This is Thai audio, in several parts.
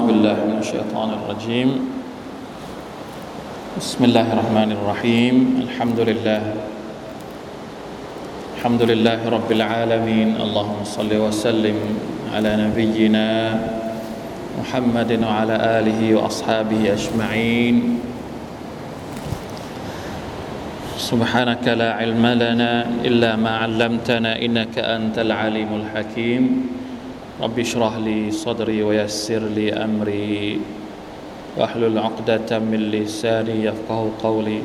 أعوذ بالله من الشيطان الرجيم بسم الله الرحمن الرحيم الحمد لله رب العالمين اللهم صل وسلم على نبينا محمد وعلى آله وأصحابه أجمعين سبحانك لا علم لنا إلا ما علمتنا إنك أنت العليم الحكيم رب اشرح لي صدري ويسر لي أمري واحلل عقدة من لساني يفقهوا قولي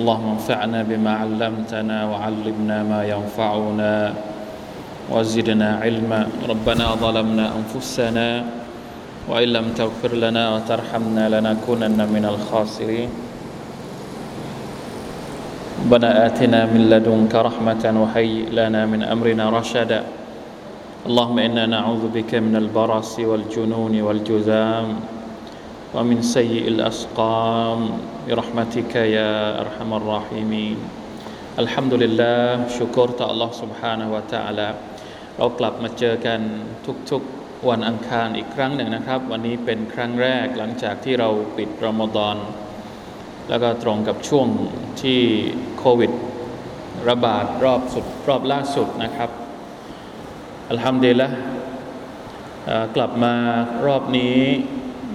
اللهم انفعنا بما علمتنا وعلمنا ما ينفعنا وزدنا علما ربنا ظلمنا أنفسنا وإن لم تغفر لنا وترحمنا لنكونن من الخاسرين ربنا آتنا من لدنك رحمة وهيئ لنا من أمرنا رشدا اللهم إنا نعوذ بك من البرص والجنون والجذام ومن سيء الأسقام برحمتك يا أرحم الراحمين อัลฮัมดุลิลลาห์ชูกรต่อ Allah سبحانه และ تعالى เรากลับมาเจอกันทุกๆวันอังคารอีกครั้งหนึ่งนะครับวันนี้เป็นครั้งแรกหลังจากที่เราปิดรอมฎอนแล้วก็ตรงกับช่วงที่โควิดระบาดรอบล่าสุดนะครับอัลฮัมดุลิลละห์กลับมารอบนี้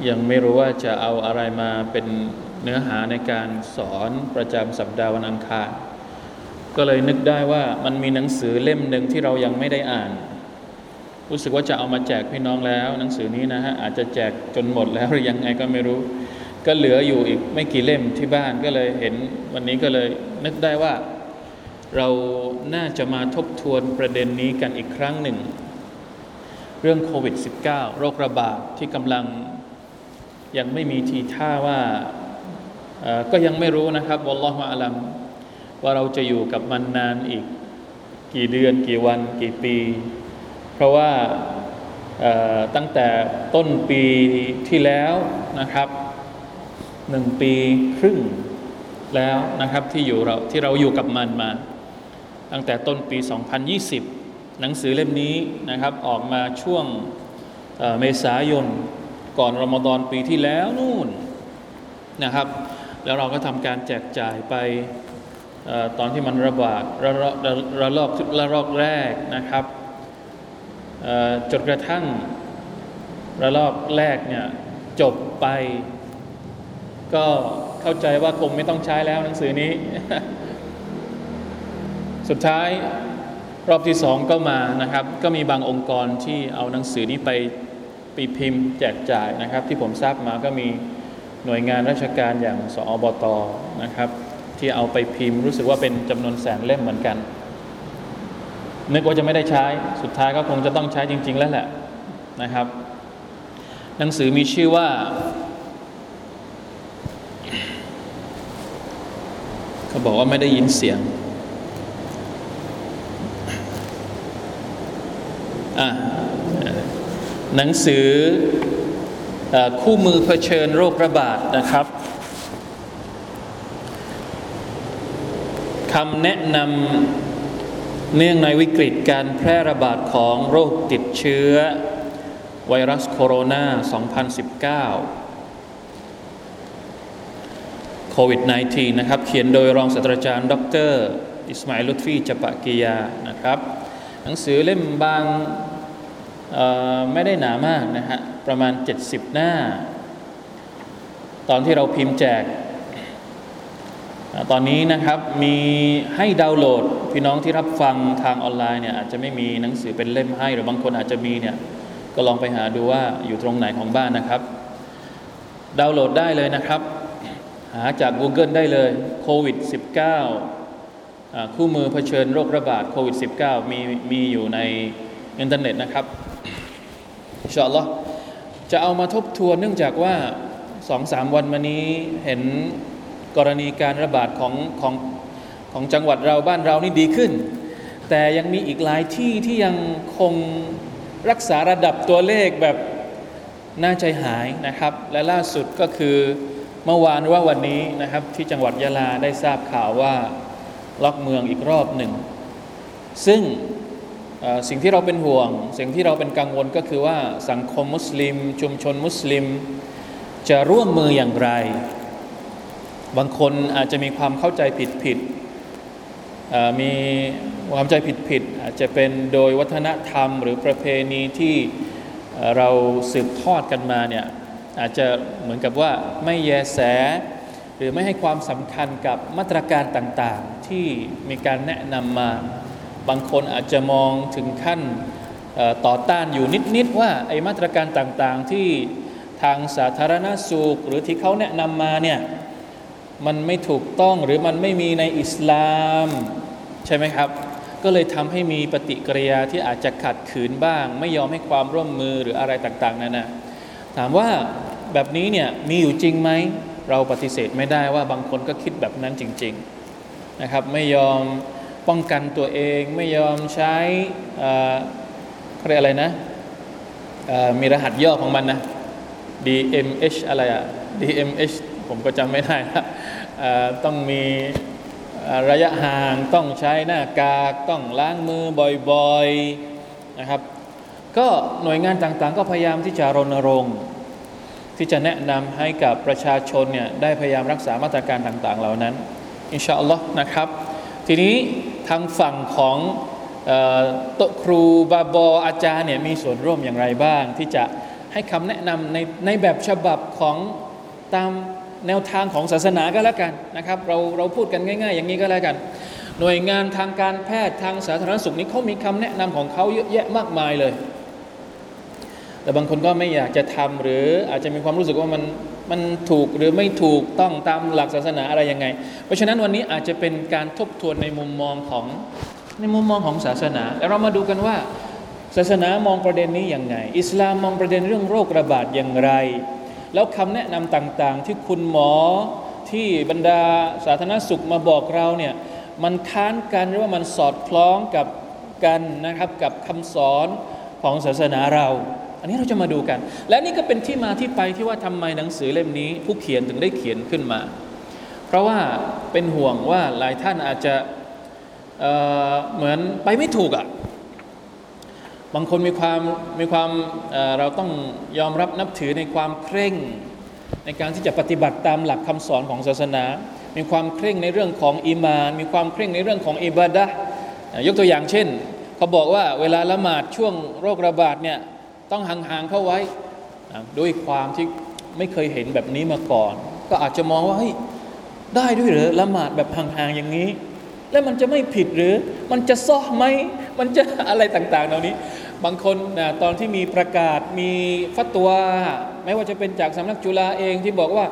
ยังไม่รู้ว่าจะเอาอะไรมาเป็นเนื้อหาในการสอนประจำสัปดาห์วันอังคารก็เลยนึกได้ว่ามันมีหนังสือเล่มหนึ่งที่เรายังไม่ได้อ่านรู้สึกว่าจะเอามาแจกพี่น้องแล้วหนังสือนี้นะฮะอาจจะแจกจนหมดแล้วหรือยังไงก็ไม่รู้ก็เหลืออยู่อีกไม่กี่เล่มที่บ้านก็เลยเห็นวันนี้ก็เลยนึกได้ว่าเราน่าจะมาทบทวนประเด็นนี้กันอีกครั้งหนึ่งเรื่องโควิด-19 โรคระบาด ที่กำลังยังไม่มีทีท่าว่าก็ยังไม่รู้นะครับวัลลอฮุอะลัมว่าเราจะอยู่กับมันนานอีกกี่เดือนกี่วันกี่ปีเพราะว่าตั้งแต่ต้นปีที่แล้วนะครับ1ปีครึ่งแล้วนะครับที่เราอยู่กับมันมาตั้งแต่ต้นปี2020หนังสือเล่มนี้นะครับออกมาช่วงเมษายนก่อนรอมฎอนปีที่แล้วนู่นนะครับแล้วเราก็ทำการแจกจ่ายไปตอนที่มันระบาดระลอกแรกนะครับจนกระทั่งระลอกแรกเนี่ยจบไปก็เข้าใจว่าคงไม่ต้องใช้แล้วหนังสือนี้สุดท้ายรอบที่สองก็มานะครับก็มีบางองค์กรที่เอาหนังสือนี้ไปพิมพ์แจกจ่ายนะครับที่ผมทราบมาก็มีหน่วยงานราชการอย่างสอบต.นะครับที่เอาไปพิมพ์รู้สึกว่าเป็นจำนวนแสนเล่มเหมือนกันนึกว่าจะไม่ได้ใช้สุดท้ายก็คงจะต้องใช้จริงๆแล้วแหละนะครับหนังสือมีชื่อว่าเขาบอกว่าไม่ได้ยินเสียงหนังสือคู่มือเผชิญโรคระบาดนะครับคำแนะนำเนื่องในวิกฤตการแพร่ระบาดของโรคติดเชื้อไวรัสโคโรนา 2019โควิด-19 นะครับเขียนโดยรองศาสตราจารย์ดร.อิสมาอิล ลุตฟี จะปะกิยานะครับหนังสือเล่มบางไม่ได้หนามากนะฮะประมาณ70หน้าตอนที่เราพิมพ์แจกตอนนี้นะครับมีให้ดาวน์โหลดพี่น้องที่รับฟังทางออนไลน์เนี่ยอาจจะไม่มีหนังสือเป็นเล่มให้หรือบางคนอาจจะมีเนี่ยก็ลองไปหาดูว่าอยู่ตรงไหนของบ้านนะครับดาวน์โหลดได้เลยนะครับหาจาก Google ได้เลยโควิด-19 คู่มือเผชิญโรคระบาดโควิด-19 มีอยู่ในอินเทอร์เน็ตนะครับอินชาอัลเลาะห์จะเอามาทบทวนเนื่องจากว่า 2-3 วันมานี้เห็นกรณีการระบาดของจังหวัดเราบ้านเรานี่ดีขึ้นแต่ยังมีอีกหลายที่ที่ยังคงรักษาระดับตัวเลขแบบน่าใจหายนะครับและล่าสุดก็คือเมื่อวานว่าวันนี้นะครับที่จังหวัดยะลาได้ทราบข่าวว่าล็อกเมืองอีกรอบหนึ่งซึ่ง สิ่งที่เราเป็นห่วงสิ่งที่เราเป็นกังวลก็คือว่าสังคมมุสลิมชุมชนมุสลิมจะร่วมมืออย่างไรบางคนอาจจะมีความเข้าใจผิดๆมีความเข้าใจผิดๆอาจจะเป็นโดยวัฒนธรรมหรือประเพณีที่เราสืบทอดกันมาเนี่ยอาจจะเหมือนกับว่าไม่แยแสหรือไม่ให้ความสำคัญกับมาตรการต่างๆที่มีการแนะนำมาบางคนอาจจะมองถึงขั้นต่อต้านอยู่นิดๆว่าไอ้มาตรการต่างๆที่ทางสาธารณสุขหรือที่เขาแนะนำมาเนี่ยมันไม่ถูกต้องหรือมันไม่มีในอิสลามใช่ไหมครับก็เลยทำให้มีปฏิกิริยาที่อาจจะขัดขืนบ้างไม่ยอมให้ความร่วมมือหรืออะไรต่างๆนั่นนะถามว่าแบบนี้เนี่ยมีอยู่จริงไหมเราปฏิเสธไม่ได้ว่าบางคนก็คิดแบบนั้นจริงๆนะครับไม่ยอมป้องกันตัวเองไม่ยอมใช้เขาเรียกอะไรนะมีรหัสย่อของมันนะ DMH อะไรอะ DMH ผมก็จำไม่ได้นะต้องมีระยะห่างต้องใช้หน้ากากต้องล้างมือบ่อยๆนะครับก็หน่วยงานต่างๆก็พยายามที่จะรณรงค์ที่จะแนะนำให้กับประชาชนเนี่ยได้พยายามรักษามาตรการต่างๆเหล่านั้นอินชาอัลลอฮ์นะครับทีนี้ทางฝั่งของโต๊ะครูบาบออาจารย์เนี่ยมีส่วนร่วมอย่างไรบ้างที่จะให้คำแนะนำในแบบฉบับของตามแนวทางของศาสนาก็แล้วกันนะครับเราพูดกันง่ายๆอย่างนี้ก็แล้วกันหน่วยงานทางการแพทย์ทางสาธารณสุขนี่เขามีคำแนะนำของเขาเยอะแยะมากมายเลยแต่บางคนก็ไม่อยากจะทำหรืออาจจะมีความรู้สึกว่ามันถูกหรือไม่ถูกต้องตามหลักศาสนาอะไรยังไงเพราะฉะนั้นวันนี้อาจจะเป็นการทบทวนในมุมมองของศาสนาแล้วเรามาดูกันว่าศาสนามองประเด็นนี้ยังไงอิสลามมองประเด็นเรื่องโรคระบาดอย่างไรแล้วคำแนะนำต่างๆที่คุณหมอที่บรรดาสาธารณสุขมาบอกเราเนี่ยมันค้านกันหรือว่ามันสอดคล้องกับกันนะครับกับคำสอนของศาสนาเราอันนี้เราจะมาดูกันและนี่ก็เป็นที่มาที่ไปที่ว่าทำไมหนังสือเล่มนี้ผู้เขียนถึงได้เขียนขึ้นมาเพราะว่าเป็นห่วงว่าหลายท่านอาจจะเหมือนไปไม่ถูกอ่ะบางคนมีความเราต้องยอมรับนับถือในความเคร่งในการที่จะปฏิบัติตามหลักคำสอนของศาสนามีความเคร่งในเรื่องของอีมานมีความเคร่งในเรื่องของอิบาดะห์ยกตัวอย่างเช่นเขาบอกว่าเวลาละหมาดช่วงโรคระบาดเนี่ยต้องห่างๆเข้าไว้ด้วยความที่ไม่เคยเห็นแบบนี้มาก่อนก็อาจจะมองว่าเฮ้ยได้ด้วยเหรอละหมาดแบบห่างๆอย่างนี้แล้วมันจะไม่ผิดหรือมันจะซอห์ไหมมันจะอะไรต่างๆเหล่านี้บางคนนะตอนที่มีประกาศมีฟัตวาไม่ว่าจะเป็นจากสำนักจุฬาเองที่บอกว่า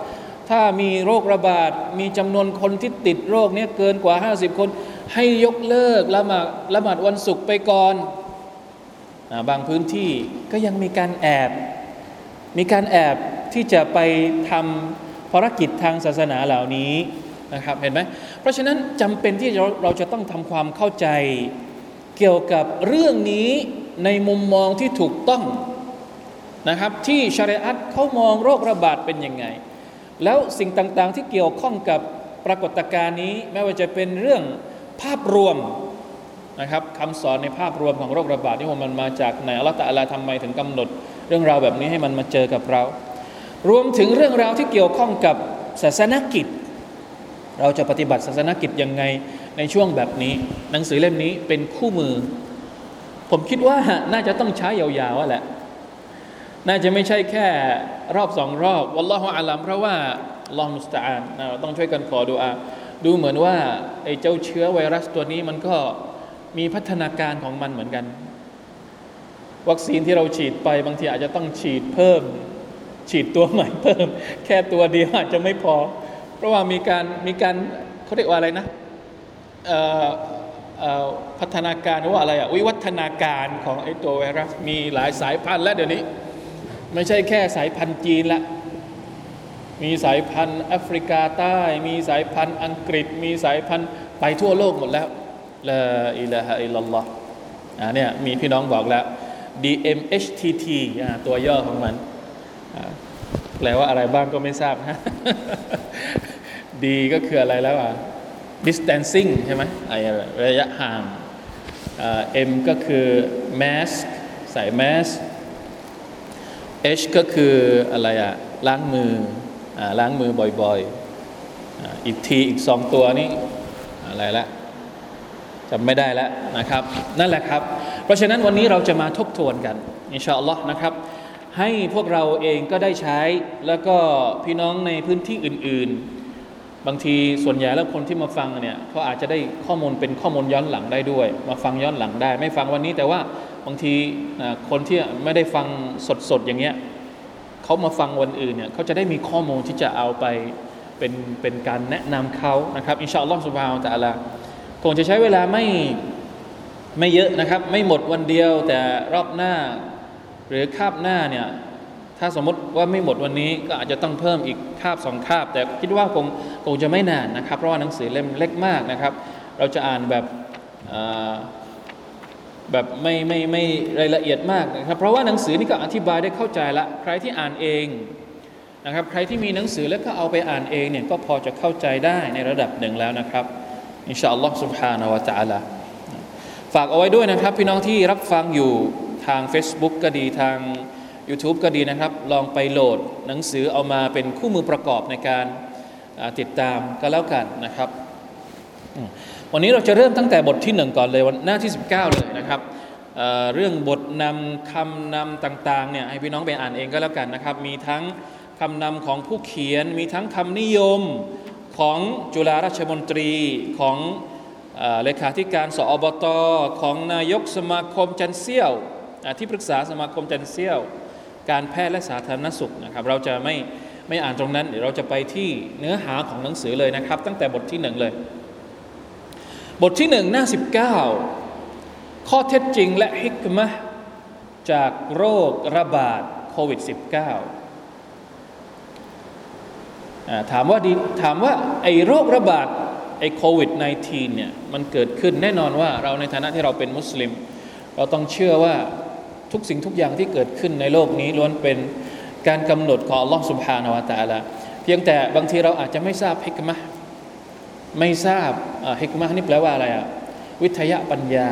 ถ้ามีโรคระบาดมีจำนวนคนที่ติดโรคเนี้ยเกินกว่า50คนให้ยกเลิกละหมาดวันศุกร์ไปก่อนบางพื้นที่ก็ยังมีการแอบที่จะไปทำภารกิจทางศาสนาเหล่านี้นะครับเห็นไหมเพราะฉะนั้นจำเป็นที่เราจะต้องทำความเข้าใจเกี่ยวกับเรื่องนี้ในมุมมองที่ถูกต้องนะครับที่ชะรีอะห์เขามองโรคระบาดเป็นยังไงแล้วสิ่งต่างๆที่เกี่ยวข้องกับปรากฏการณ์นี้ไม่ว่าจะเป็นเรื่องภาพรวมนะครับคำสอนในภาพรวมของโรคระบาดนี่มันมาจากไหนอัลเลาะห์ตะอาลาทำไมถึงกำหนดเรื่องราวแบบนี้ให้มันมาเจอกับเรารวมถึงเรื่องราวที่เกี่ยวข้องกับศาสนกิจเราจะปฏิบัติศาสนกิจยังไงในช่วงแบบนี้หนังสือเล่มนี้เป็นคู่มือผมคิดว่าน่าจะต้องใช้ยาวๆแหละน่าจะไม่ใช่แค่รอบสองรอบวัลลอฮุอาลัมเพราะว่าอัลลอฮุมุสตะอาดเราต้องช่วยกันขอดุอาดูเหมือนว่าไอ้เจ้าเชื้อไวรัสตัวนี้มันก็มีพัฒนาการของมันเหมือนกันวัคซีนที่เราฉีดไปบางทีอาจจะต้องฉีดเพิ่มฉีดตัวใหม่เพิ่มแค่ตัวเดียวอาจจะไม่พอเพราะว่ามีการเขาเรียกว่าอะไรนะพัฒนาการหรือว่าอะไรอ่ะวิวัฒนาการของไอ้ตัวไวรัสมีหลายสายพันธุ์แล้วเดี๋ยวนี้ไม่ใช่แค่สายพันธุ์จีนละมีสายพันธุ์แอฟริกาใต้มีสายพันธุ์อังกฤษมีสายพันธุ์ไปทั่วโลกหมดแล้วลาอิลาฮะอิลลัลลอฮเนี่ยมีพี่น้องบอกแล้ว DMHTT ตัวย่อของมันแปลว่าอะไรบ้างก็ไม่ทราบฮะ D ก็คืออะไรแล้วอ่ะ distancing ใช่ไหมระยะห่าง M ก็คือ mask ใส่ mask H ก็คืออะไรอะล้างมือล้างมือบ่อยๆอีกทีอีกสองตัวนี้อะไรละจำไม่ได้แล้วนะครับนั่นแหละครับเพราะฉะนั้นวันนี้เราจะมาทบทวนกันอินชาอัลลอฮ์นะครับให้พวกเราเองก็ได้ใช้แล้วก็พี่น้องในพื้นที่อื่นๆบางทีส่วนใหญ่แล้วคนที่มาฟังเนี่ยเขาอาจจะได้ข้อมูลเป็นข้อมูลย้อนหลังได้ด้วยมาฟังย้อนหลังได้ไม่ฟังวันนี้แต่ว่าบางทีคนที่ไม่ได้ฟังสดๆอย่างเงี้ยเขามาฟังวันอื่นเนี่ยเขาจะได้มีข้อมูลที่จะเอาไปเป็นการแนะนำเขานะครับอินชาอัลลอฮ์ซุบฮานะฮูวะตะอาลาคงจะใช้เวลาไม่เยอะนะครับไม่หมดวันเดียวแต่รอบหน้าหรือคาบหน้าเนี่ยถ้าสมมติว่าไม่หมดวันนี้ก็อาจจะต้องเพิ่มอีกคาบสองคาบแต่คิดว่าคงจะไม่นานนะครับเพราะว่าหนังสือเล่มเล็กมากนะครับเราจะอ่านแบบไม่รายละเอียดมากนะครับเพราะว่าหนังสือนี่ก็อธิบายได้เข้าใจละใครที่อ่านเองนะครับใครที่มีหนังสือแล้วก็เอาไปอ่านเองเนี่ยก็พอจะเข้าใจได้ในระดับหนึ่งแล้วนะครับอินชาอัลลอฮ์ سبحانه และ تعالى ฝากเอาไว้ด้วยนะครับพี่น้องที่รับฟังอยู่ทาง Facebook ก็ดีทาง YouTube ก็ดีนะครับลองไปโหลดหนังสือเอามาเป็นคู่มือประกอบในการติดตามก็แล้วกันนะครับวันนี้เราจะเริ่มตั้งแต่บทที่1ก่อนเลยวันหน้าที่19เลยนะครับเรื่องบทนำคำนำต่างๆเนี่ยให้พี่น้องไปอ่านเองก็แล้วกันนะครับมีทั้งคำนำของผู้เขียนมีทั้งคำนิยมของจุฬาราชมนตรีของเลขาธิการสอบต.ของนายกสมาคมจันเซี่ยวที่ปรึกษาสมาคมจันเซี่ยวการแพทย์และสาธารณสุขนะครับเราจะไม่อ่านตรงนั้นเดี๋ยวเราจะไปที่เนื้อหาของหนังสือเลยนะครับตั้งแต่บทที่1เลยบทที่1หน้า19ข้อเท็จจริงและฮิกมะห์จากโรคระบาดโควิด -19ถามว่าไอ้โรคระบาดไอ้โควิด-19 เนี่ยมันเกิดขึ้นแน่นอนว่าเราในฐานะที่เราเป็นมุสลิมเราต้องเชื่อว่าทุกสิ่งทุกอย่างที่เกิดขึ้นในโลกนี้ล้วนเป็นการกำหนดของอัลลอฮฺซุบฮานะฮูวะตะอาลาเพียงแต่บางทีเราอาจจะไม่ทราบฮิกมะห์ไม่ทราบฮิกมะห์นี่แปลว่าอะไรอ่ะวิทยาปัญญา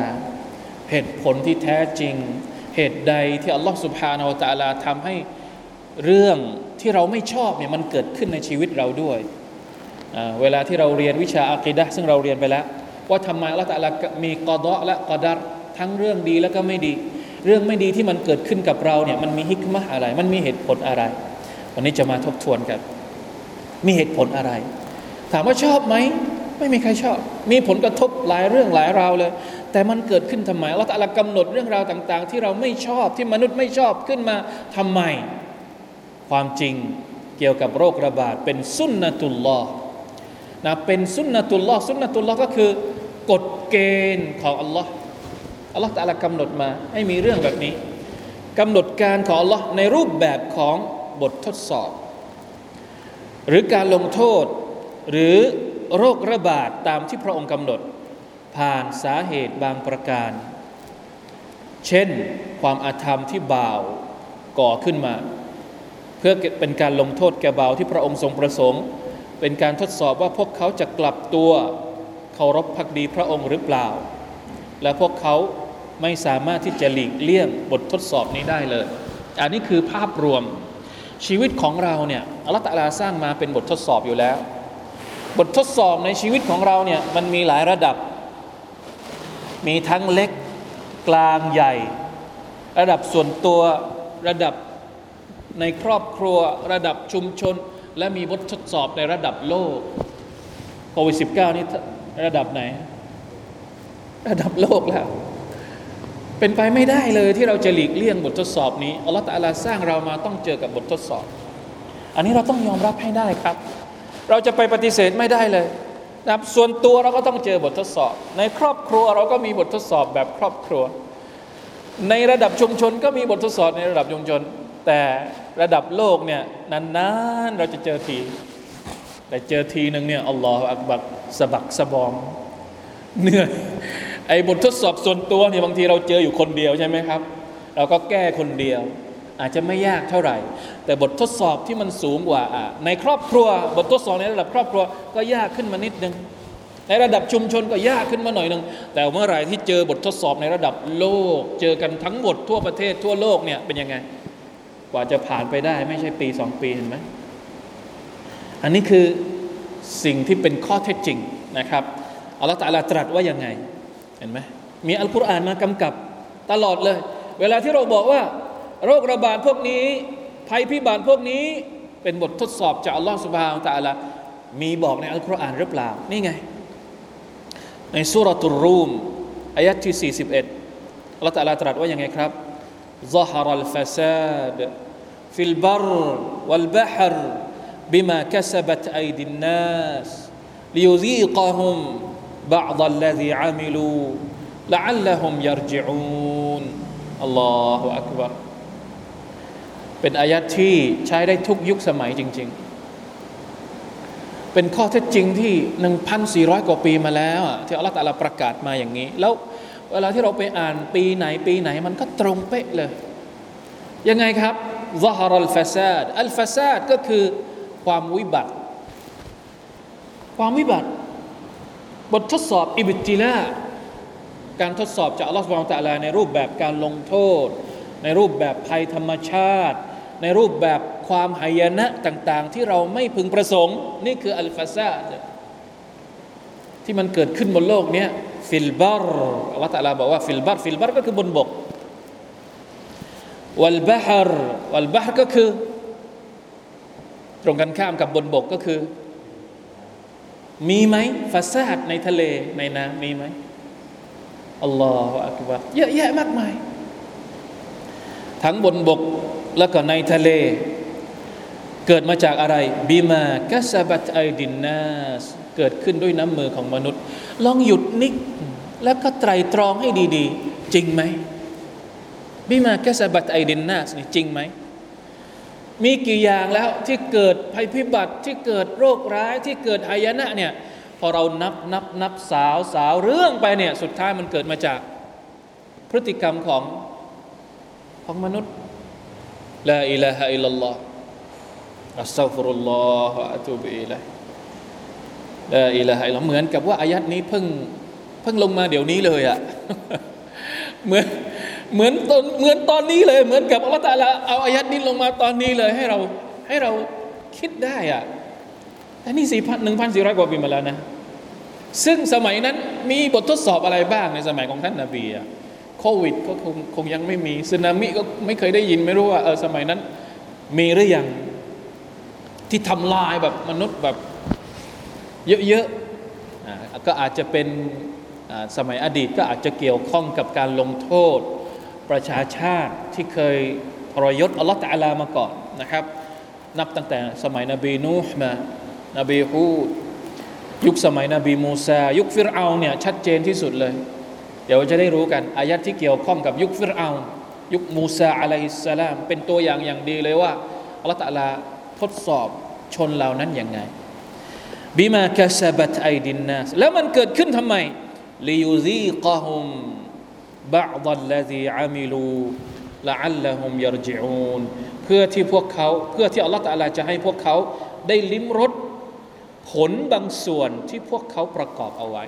เหตุผลที่แท้จริงเหตุใดที่อัลลอฮฺซุบฮานะฮูวะตะอาลาทำให้เรื่องที่เราไม่ชอบเนี่ยมันเกิดขึ้นในชีวิตเราด้วยเวลาที่เราเรียนวิชาอะกีดะห์ซึ่งเราเรียนไปแล้วว่าทำไมอัลเลาะห์ตะอาลามีกอฎอและกอดัรทั้งเรื่องดีแล้วก็ไม่ดีเรื่องไม่ดีที่มันเกิดขึ้นกับเราเนี่ยมันมีฮิกมะห์อะไรมันมีเหตุผลอะไรวันนี้จะมาทบทวนกันมีเหตุผลอะไรถามว่าชอบไหมไม่มีใครชอบมีผลกระทบหลายเรื่องหลายราวเลยแต่มันเกิดขึ้นทำไมอัลเลาะห์ตะอาลากำหนดเรื่องราวต่างๆที่เราไม่ชอบที่มนุษย์ไม่ชอบขึ้นมาทำไมความจริงเกี่ยวกับโรคระบาดเป็นสุนนะตุลลอฮ์นะเป็นสุนนะตุลลอฮ์สุนนะตุลลอฮ์ก็คือกฎเกณฑ์ของอัลลอฮ์อัลลอฮ์ตะอาลากำหนดมาให้มีเรื่องแบบนี้กำหนดการของอัลลอฮ์ในรูปแบบของบททดสอบหรือการลงโทษหรือโรคระบาดตามที่พระองค์กำหนดผ่านสาเหตุบางประการเช่นความอาธรรมที่บ่าวก่อขึ้นมาเพื่อเป็นการลงโทษแก่บ่าวที่พระองค์ทรงประสงค์เป็นการทดสอบว่าพวกเขาจะกลับตัวเคารพภักดีพระองค์หรือเปล่าและพวกเขาไม่สามารถที่จะหลีกเลี่ยงบททดสอบนี้ได้เลยอันนี้คือภาพรวมชีวิตของเราเนี่ยอัลเลาะห์ตะอาลาสร้างมาเป็นบททดสอบอยู่แล้วบททดสอบในชีวิตของเราเนี่ยมันมีหลายระดับมีทั้งเล็กกลางใหญ่ระดับส่วนตัวระดับในครอบครัวระดับชุมชนและมีบททดสอบในระดับโลกโควิด-19 นี่ระดับไหนระดับโลกแล้วเป็นไปไม่ได้เลยที่เราจะหลีกเลี่ยงบททดสอบนี้อัลเลาะห์ตะอาลาสร้างเรามาต้องเจอกับบททดสอบอันนี้เราต้องยอมรับให้ได้ครับเราจะไปปฏิเสธไม่ได้เลยนะครับส่วนตัวเราก็ต้องเจอบททดสอบในครอบครัวเราก็มีบททดสอบแบบครอบครัวในระดับชุมชนก็มีบททดสอบในระดับชุมชนแต่ระดับโลกเนี่ยนานๆเราจะเจอทีแต่เจอทีนึงเนี่ยอัลลอฮฺอักบัรสะบักสะบอมเหนื่อยไอ้บททดสอบส่วนตัวเนี่ยบางทีเราเจออยู่คนเดียวใช่ไหมครับเราก็แก้คนเดียวอาจจะไม่ยากเท่าไหร่แต่บททดสอบที่มันสูงกว่าในครอบครัวบททดสอบในระดับครอบครัวก็ยากขึ้นมานิดนึง ในระดับชุมชนก็ยากขึ้นมาหน่อยนึงแต่เมื่อไหร่ที่เจอบททดสอบในระดับโลกเจอกันทั้งหมดทั่วประเทศทั่วโลกเนี่ยเป็นยังไงกว่าจะผ่านไปได้ไม่ใช่ปี2ปีเห็นไหมอันนี้คือสิ่งที่เป็นข้อเท็จจริงนะครับอัลลอฮฺตะอาลาตรัสว่ายังไงเห็นไหมมีอัลกุรอานมากำกับตลอดเลยเวลาที่เราบอกว่าโรคระบาดพวกนี้ภัยพิบัติพวกนี้เป็นบททดสอบจากอัลลอฮฺซุบฮานะฮูวะตะอาลามีบอกในอัลกุรอานหรือเปล่านี่ไงในซูเราะตุรรูมอายะห์ที่41อัลลอฮฺตะอาลาตรัสว่ายังไงครับซะฮรัลฟะซาดฟิลบัรวัลบะฮรบิมากัสบัตไอดินนัสลิยุซีกะฮุมบะอฺฎัลลซีอามิลูละอัลละฮุมยัรญิอูนอัลลอฮุอักบัรเป็นอายะห์ที่ใช้ได้ทุกยุคสมัยจริงๆเป็นข้อเท็จจริงที่ 1,400 กว่าปีมาแล้วที่อัลเลาะห์ตะอาลาประกาศมาอย่างนี้แล้วเวลาที่เราไปอ่านปีไหนมันก็ตรงเป๊ะเลยยังไงครับซะฮรัลฟะซาดอัลฟะซาดก็คือความวิบัติบททดสอบอิบติลาการทดสอบจากอัลเลาะห์ซุบฮานะฮูวะตะอาลาในรูปแบบการลงโทษในรูปแบบภัยธรรมชาติในรูปแบบความหายนะต่างๆที่เราไม่พึงประสงค์นี่คืออัลฟะซาดที่มันเกิดขึ้นบนโลกนี้ฟิลบัรอัลเลาะห์ตะอาลาบอกว่าฟิลบัรก็คือบนบกวัลบะฮรก็คือตรงกันข้ามกับบนบกก็คือมีไหมฟะซาดในทะเลในน้ำมีไหมอัลลอฮฺอักบัรเยอะแยะมากมายทั้งบนบกและก็ในทะเลเกิดมาจากอะไรบิมากัสบัตไอดินนัสเกิดขึ้นด้วยน้ำมือของมนุษย์ลองหยุดนิ่งแล้วก็ไตร่ตรองให้ดีๆจริงไหมบิมากัสบัตไอดินนัสนี่จริงไหมมีกี่อย่างแล้วที่เกิดภัยพิบัติที่เกิดโรคร้ายที่เกิดหายนะเนี่ยพอเรานับสาวเรื่องไปเนี่ยสุดท้ายมันเกิดมาจากพฤติกรรมของมนุษย์ลาอิลาฮะอิลลัลลอฮ์อัสตัฆฟิรุลลอฮ์วะอะตูบิอิลัยฮิลาอิลาฮะอิลลัลลอฮ์เหมือนกับว่าอายัดนี้เพิ่งลงมาเดี๋ยวนี้เลยอ่ะ เหมือนตอนนี้เลยเหมือนกับอัลเลาะห์ตะอาลาเอาอายัดนี้ลงมาตอนนี้เลยให้เราคิดได้อ่ะแต่นี่ 1,400 กว่าปีมาแล้วนะซึ่งสมัยนั้นมีบททดสอบอะไรบ้างในสมัยของท่านนบีอ่ะโควิดก็คงยังไม่มีสึนามิก็ไม่เคยได้ยินไม่รู้ว่าสมัยนั้นมีหรือยังที่ทำลายแบบมนุษย์แบบเยอะๆก็อาจจะเป็นสมัยอดีตก็อาจจะเกี่ยวข้องกับการลงโทษประชาชาติที่เคยทรยศอัลเลาะห์ตะอาลามาก่อนนะครับนับตั้งแต่สมัยนบีนูห์มานบีฮูดยุคสมัยนบีมูซายุคฟิรเอาน์เนี่ยชัดเจนที่สุดเลยเดี๋ยวจะได้รู้กันอายัดที่เกี่ยวข้องกับยุคฟิรเอาน์ยุคมูซาอะลัยฮิสสลามเป็นตัวอย่างอย่างดีเลยว่าอัลเลาะห์ตะอาลาทดสอบชนเหล่านั้นยังไงบิมากัสบัตไอดินนัสแล้วมันเกิดขึ้นทำไมลิยูซีกะฮุมบะอฺฎัลลซีอามิลูละอัลละฮุมยัรญิอูนเพื่อที่อัลเลาะห์ตะอาลาจะให้พวกเขาได้ลิ้มรสผลบางส่วนที่พวกเขาประกอบเอาไว้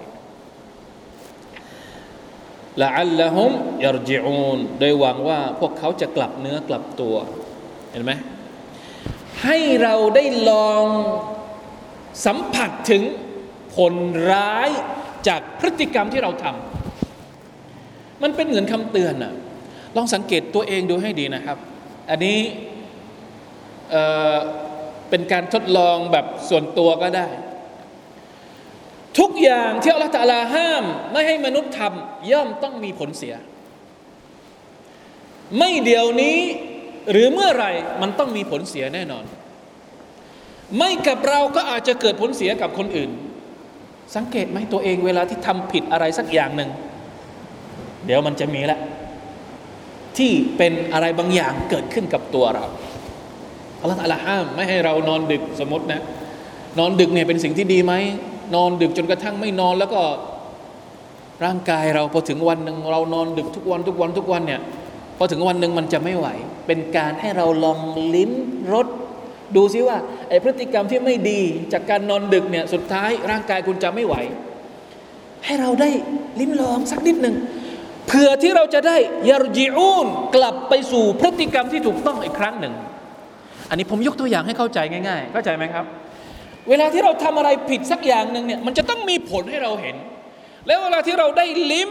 ละอัลละฮุมยัรญิอูนโดยหวังว่าพวกเขาจะกลับเนื้อกลับตัวเห็นไหมให้เราได้ลองสัมผัสถึงผลร้ายจากพฤติกรรมที่เราทำมันเป็นเหมือนคำเตือนน่ะลองสังเกตตัวเองดูให้ดีนะครับอันนี้เป็นการทดลองแบบส่วนตัวก็ได้ทุกอย่างที่อัลเลาะห์ตะอาลาห้ามไม่ให้มนุษย์ทำย่อมต้องมีผลเสียไม่เดี๋ยวนี้หรือเมื่อไหร่มันต้องมีผลเสียแน่นอนไม่กับเราก็อาจจะเกิดผลเสียกับคนอื่นสังเกตไหมตัวเองเวลาที่ทำผิดอะไรสักอย่างหนึ่งเดี๋ยวมันจะมีแหละที่เป็นอะไรบางอย่างเกิดขึ้นกับตัวเราอัลเลาะห์ตะอาลาห้ามไม่ให้เรานอนดึกสมมตินะนอนดึกเนี่ยเป็นสิ่งที่ดีไหมนอนดึกจนกระทั่งไม่นอนแล้วก็ร่างกายเราพอถึงวันนึงเรานอนดึกทุกวันเนี่ยพอถึงวันนึงมันจะไม่ไหวเป็นการให้เราลองลิ้มรสดูซิว่าไอ้พฤติกรรมที่ไม่ดีจากการนอนดึกเนี่ยสุดท้ายร่างกายคุณจะไม่ไหว ให้เราได้ลิ้มลองสักนิดหนึ่งเพื่อที่เราจะได้ยารจิอูนกลับไปสู่พฤติกรรมที่ถูกต้องอีกครั้งหนึ่งอันนี้ผมยกตัวอย่างให้เข้าใจง่ายๆเข้าใจไหมครับเวลาที่เราทำอะไรผิดสักอย่างหนึ่งเนี่ยมันจะต้องมีผลให้เราเห็นแล้วเวลาที่เราได้ลิ้ม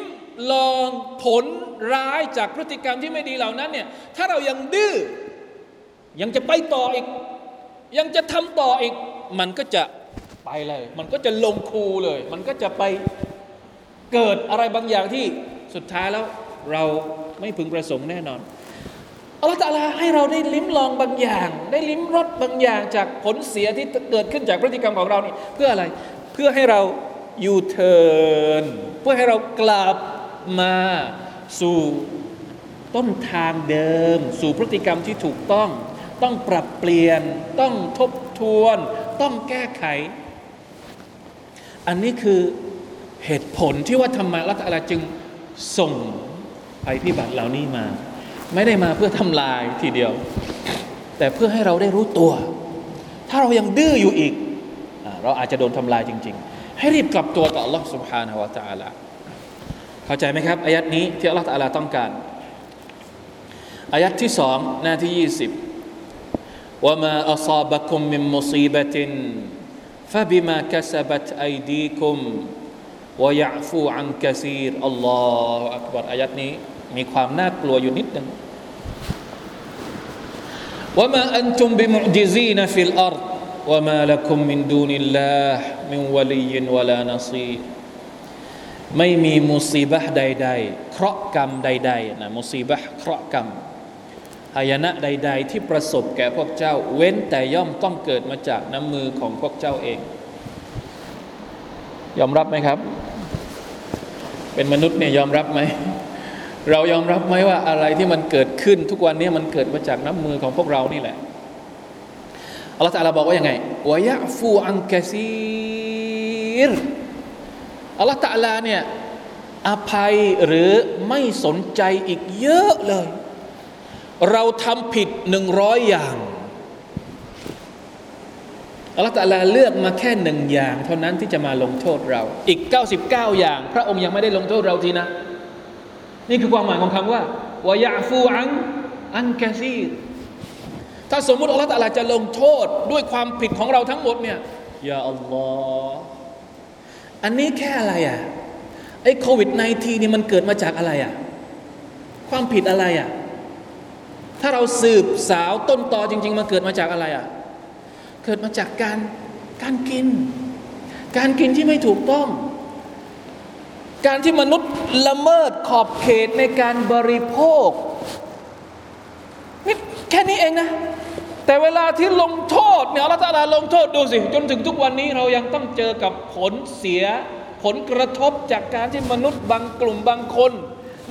ลองผลร้ายจากพฤติกรรมที่ไม่ดีเหล่านั้นเนี่ยถ้าเรายังดื้อยังจะไปต่ออีกยังจะทำต่ออีกมันก็จะไปเลยมันก็จะลงคูเลยมันก็จะไปเกิดอะไรบางอย่างที่สุดท้ายแล้วเราไม่พึงประสงค์แน่นอนอัลลอฮฺตะอาลาให้เราได้ลิ้มลองบางอย่างได้ลิ้มรสบางอย่างจากผลเสียที่เกิดขึ้นจากพฤติกรรมของเรานี่เพื่ออะไรเพื่อให้เรายูเทิร์นเพื่อให้เรากลับมาสู่ต้นทางเดิมสู่พฤติกรรมที่ถูกต้องต้องปรับเปลี่ยนต้องทบทวนต้องแก้ไขอันนี้คือเหตุผลที่ว่าทำไมอัลลอฮฺตะอาลาจึงส่งภัยพิบัติเหล่านี้มาไม่ได้มาเพื่อทำลายทีเดียวแต่เพื่อให้เราได้รู้ตัวถ้าเรายังดื้ออยู่อีกเราอาจจะโดนทำลายจริงๆให้รีบกลับตัวต่อ Allah Subhanahu Wa Taala เข้าใจไหมครับอายัดนี้ที่ Allah Taala ต้องการอายัดที่2หน้าที่20 وما أصابكم من مصيبة فبما كسبت أيديكم ويعفو عن كثير الله أكبر อายัดนี้มีความน่ากลัวอยู่นิดนึงวะมาอันตุมบิมุอ์ญิซีนฟิลอัรฎ์วะมาละกุมมินดูนิลลาฮ์มินวะลียะลานะซีรไม่มีมุซีบะห์ใดๆเคราะห์กรรมใดๆนะมุซีบะห์เคราะห์กรรมหายนะใดๆที่ประสบแก่พวกเจ้าเว้นแต่ย่อมต้องเกิดมาจากน้ำมือของพวกเจ้าเองยอมรับไหมครับเป็นมนุษย์เนี่ยยอมรับไหมเรายอมรับไหมว่าอะไรที่มันเกิดขึ้นทุกวันนี้มันเกิดมาจากน้ำมือของพวกเรานี่แหละอัลลอฮฺตะอาลาบอกว่ายังไงวะยะฟูอันกะซีรอัลลอฮฺตะอาลาเนี่ยอภัยหรือไม่สนใจอีกเยอะเลยเราทำผิด100อย่างอัลลอฮฺตะอาลาเลือกมาแค่1อย่างเท่านั้นที่จะมาลงโทษเราอีก99อย่างพระองค์ยังไม่ได้ลงโทษเราทีนะนี่คือความหมายของคำว่าวะยะฟูอันกะซีรถ้าสมมุติอัลลอฮฺตะอาลาจะลงโทษด้วยความผิดของเราทั้งหมดเนี่ยยาอัลลอฮฺอันนี้แค่อะไรอ่ะไอ้โควิด-19 นี่มันเกิดมาจากอะไรอ่ะความผิดอะไรอ่ะถ้าเราสืบสาวต้นตอจริงๆมันเกิดมาจากอะไรอ่ะเกิดมาจากการกินการกินที่ไม่ถูกต้องการที่มนุษย์ละเมิดขอบเขตในการบริโภคนี่แค่นี้เองนะแต่เวลาที่ลงโทษเนี่ยอัลลอฮฺตะอาลาลงโทษดูสิจนถึงทุกวันนี้เรายังต้องเจอกับผลเสียผลกระทบจากการที่มนุษย์บางกลุ่มบางคน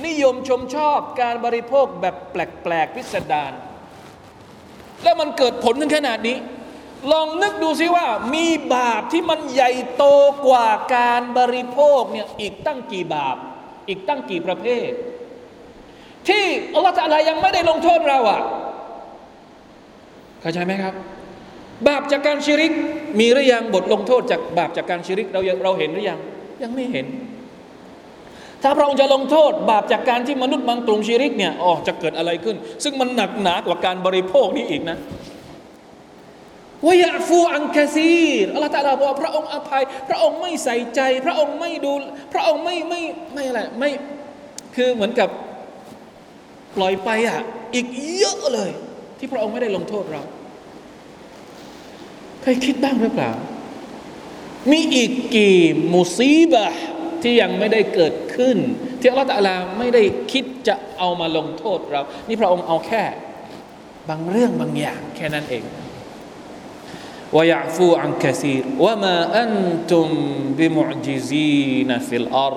นิยมชมชอบการบริโภคแบบแปลกๆพิสดารแล้วมันเกิดผลถึงขนาดนี้ลองนึกดูสิว่ามีบาปที่มันใหญ่โตกว่าการบริโภคเนี่ยอีกตั้งกี่บาปอีกตั้งกี่ประเภทที่อัลลอฮฺตะอาลายังไม่ได้ลงโทษเราอ่ะเข้าใจไหมครับบาปจากการชิริกมีหรือยังบทลงโทษจากบาปจากการชิริกเราเห็นหรือยังยังไม่เห็นถ้าพระองค์จะลงโทษบาปจากการที่มนุษย์บางกลุ่มชิริกเนี่ยจะเกิดอะไรขึ้นซึ่งมันหนักหนากว่าการบริโภคนี้อีกนะวะยะฟูอันกะซีรอัลลอฮฺตะอาลาบอกพระองค์อภัยพระองค์ไม่ใส่ใจพระองค์ไม่ดูพระองค์ไม่อะไรไม่คือเหมือนกับปล่อยไปอีกเยอะเลยที่พระองค์ไม่ได้ลงโทษเราเคยคิดบ้างหรือเปล่ามีอีกกี่มุซีบะห์ที่ยังไม่ได้เกิดขึ้นที่อัลลอฮฺตะอาลาไม่ได้คิดจะเอามาลงโทษเรานี่พระองค์เอาแค่บางเรื่องบางอย่างแค่นั้นเองوَيَعْفُو عَنْ كَثِيرٍ وَمَا أَنْتُمْ بِمُعْجِزِينَ فِي الْأَرْضِ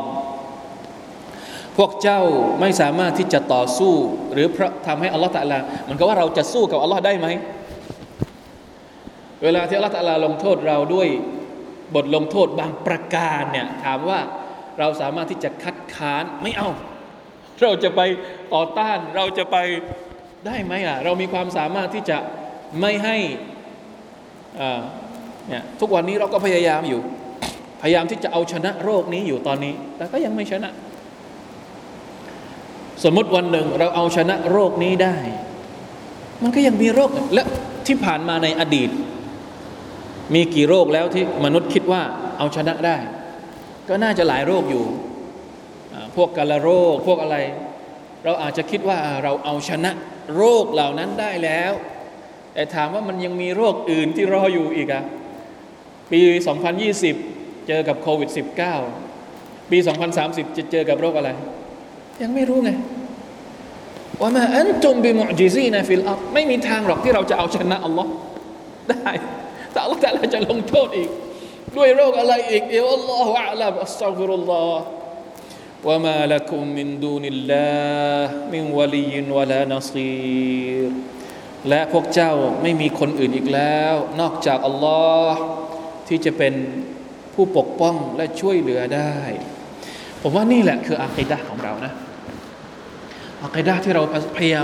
พวกเจ้าไม่สามารถที่จะต่อสู้หรือทำให้อัลลอฮฺตะอาลามันก็ว่าเราจะสู้กับอัลลอฮฺได้ไหมเวลาที่อัลลอฮฺตะอาลาลงโทษเราด้วยบทลงโทษบางประการเนี่ยถามว่าเราสามารถที่จะคัดค้านไม่เอาเราจะไปต่อต้านเราจะไปได้ไหมเรามีความสามารถที่จะไม่ให้ทุกวันนี้เราก็พยายามอยู่ พยายามที่จะเอาชนะโรคนี้อยู่ตอนนี้แต่ก็ยังไม่ชนะสมมติวันหนึ่งเราเอาชนะโรคนี้ได้มันก็ยังมีโรคและที่ผ่านมาในอดีตมีกี่โรคแล้วที่มนุษย์คิดว่าเอาชนะได้ก็น่าจะหลายโรคอยู่พวกกาฬโรคพวกอะไรเราอาจจะคิดว่าเราเอาชนะโรคเหล่านั้นได้แล้วแต่ถามว่ามันยังมีโรคอื่นที่รออยู่อีกอะปี 2020 เจอกับโควิด -19 ปี 2030 จะเจอกับโรคอะไรยังไม่รู้ไงว่ามาอันตุมบิมุอจิซีนะฟิลอัรฎ์ไม่มีทางหรอกที่เราจะเอาชนะอัลลอฮ์ได้แต่อัลลอฮ์แต่เราจะลงโทษอีกด้วยโรคอะไรอีกเดี๋ยวอัลลอฮฺอะลัมอัสตัฆฟิรุลลอฮ์วะมาละกุมมินดูนิลลาฮ์มินวะลียินวะลานะซีรและพวกเจ้าไม่มีคนอื่นอีกแล้วนอกจากอัลลอฮ์ที่จะเป็นผู้ปกป้องและช่วยเหลือได้ผมว่านี่แหละคืออะกีดะห์ของเรานะอะกีดะห์ที่เราพยา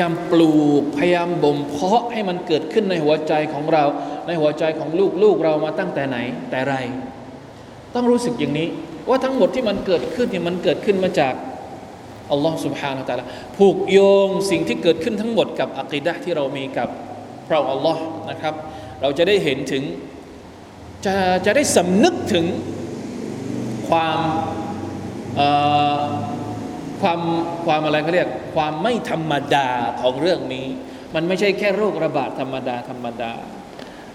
ยามปลูกพยายามบ่มเพาะให้มันเกิดขึ้นในหัวใจของเราในหัวใจของลูกๆเรามาตั้งแต่ไหนแต่ไรต้องรู้สึกอย่างนี้ว่าทั้งหมดที่มันเกิดขึ้นเนี่ยมันเกิดขึ้นมาจากอัลลอฮฺซุบฮานะฮูวะตะอาลาผูกโยงสิ่งที่เกิดขึ้นทั้งหมดกับอะกีดะห์ที่เรามีกับพระอัลลอฮฺนะครับเราจะได้เห็นถึงจะได้สำนึกถึงความอะไรเขาเรียกความไม่ธรรมดาของเรื่องนี้มันไม่ใช่แค่โรคระบาดธรรมดา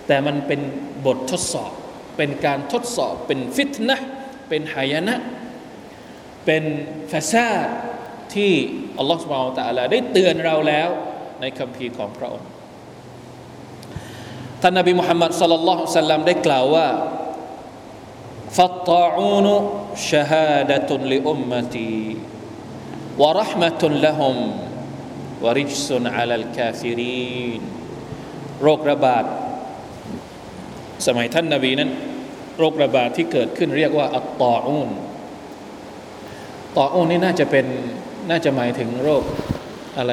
แต่มันเป็นบททดสอบเป็นการทดสอบเป็นฟิตนะห์เป็นหายนะเป็นฟะซาดที่อัลลอฮฺซุบฮานะฮูวะตะอาลาได้เตือนเราแล้วในคัมภีร์ของพระองค์ท่านนบีมุฮัมมัดศ็อลลัลลอฮุอะลัยฮิวะซัลลัมได้กล่าวว่าفَالطَّاعُونُ شَهَادَةٌ لِأُمَّتِي وَرَحْمَةٌ لَهُمْ وَرِجْسٌ عَلَى الْكَافِرِينَ โรคระบาดสมัยท่านนบีนั้นโรคระบาดที่เกิดขึ้นเรียกว่าอัตตออูนตออูนนี่น่าจะหมายถึงโรคอะไร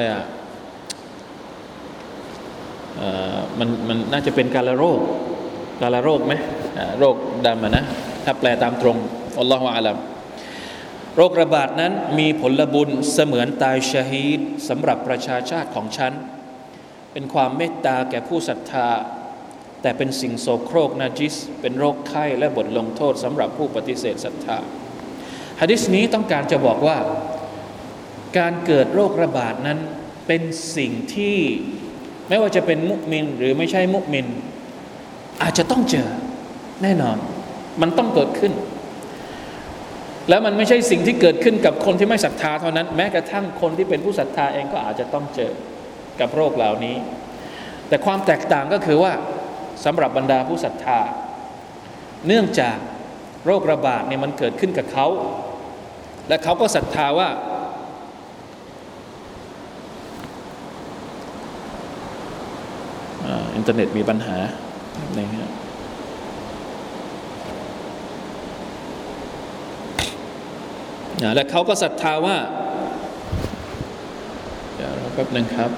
มันน่าจะเป็นกาฬโรคมั้ยโรคดำนะถ้าแปลตามตรงอัลลอฮุอะลัมโรคระบาดนั้นมีผลบุญเสมือนตายชะฮีดสำหรับประชาชาติของฉันเป็นความเมตตาแก่ผู้ศรัทธาแต่เป็นสิ่งโสโครกนาจิสเป็นโรคไข้และบทลงโทษสำหรับผู้ปฏิเสธศรัทธาหะดีษนี้ต้องการจะบอกว่าการเกิดโรคระบาดนั้นเป็นสิ่งที่ไม่ว่าจะเป็นมุมินหรือไม่ใช่มุมินอาจจะต้องเจอแน่นอนมันต้องเกิดขึ้นและมันไม่ใช่สิ่งที่เกิดขึ้นกับคนที่ไม่ศรัทธาเท่านั้นแม้กระทั่งคนที่เป็นผู้ศรัทธาเองก็อาจจะต้องเจอกับโรคเหล่านี้แต่ความแตกต่างก็คือว่าสำหรับบรรดาผู้ศรัทธาเนื่องจากโรคระบาดเนี่ยมันเกิดขึ้นกับเขาและเขาก็ศรัทธาว่าอินเทอร์เน็ตมีปัญหานะครับและเขาก็ศรัทธาว่าเดี๋ยวรอแป๊บนึงครับ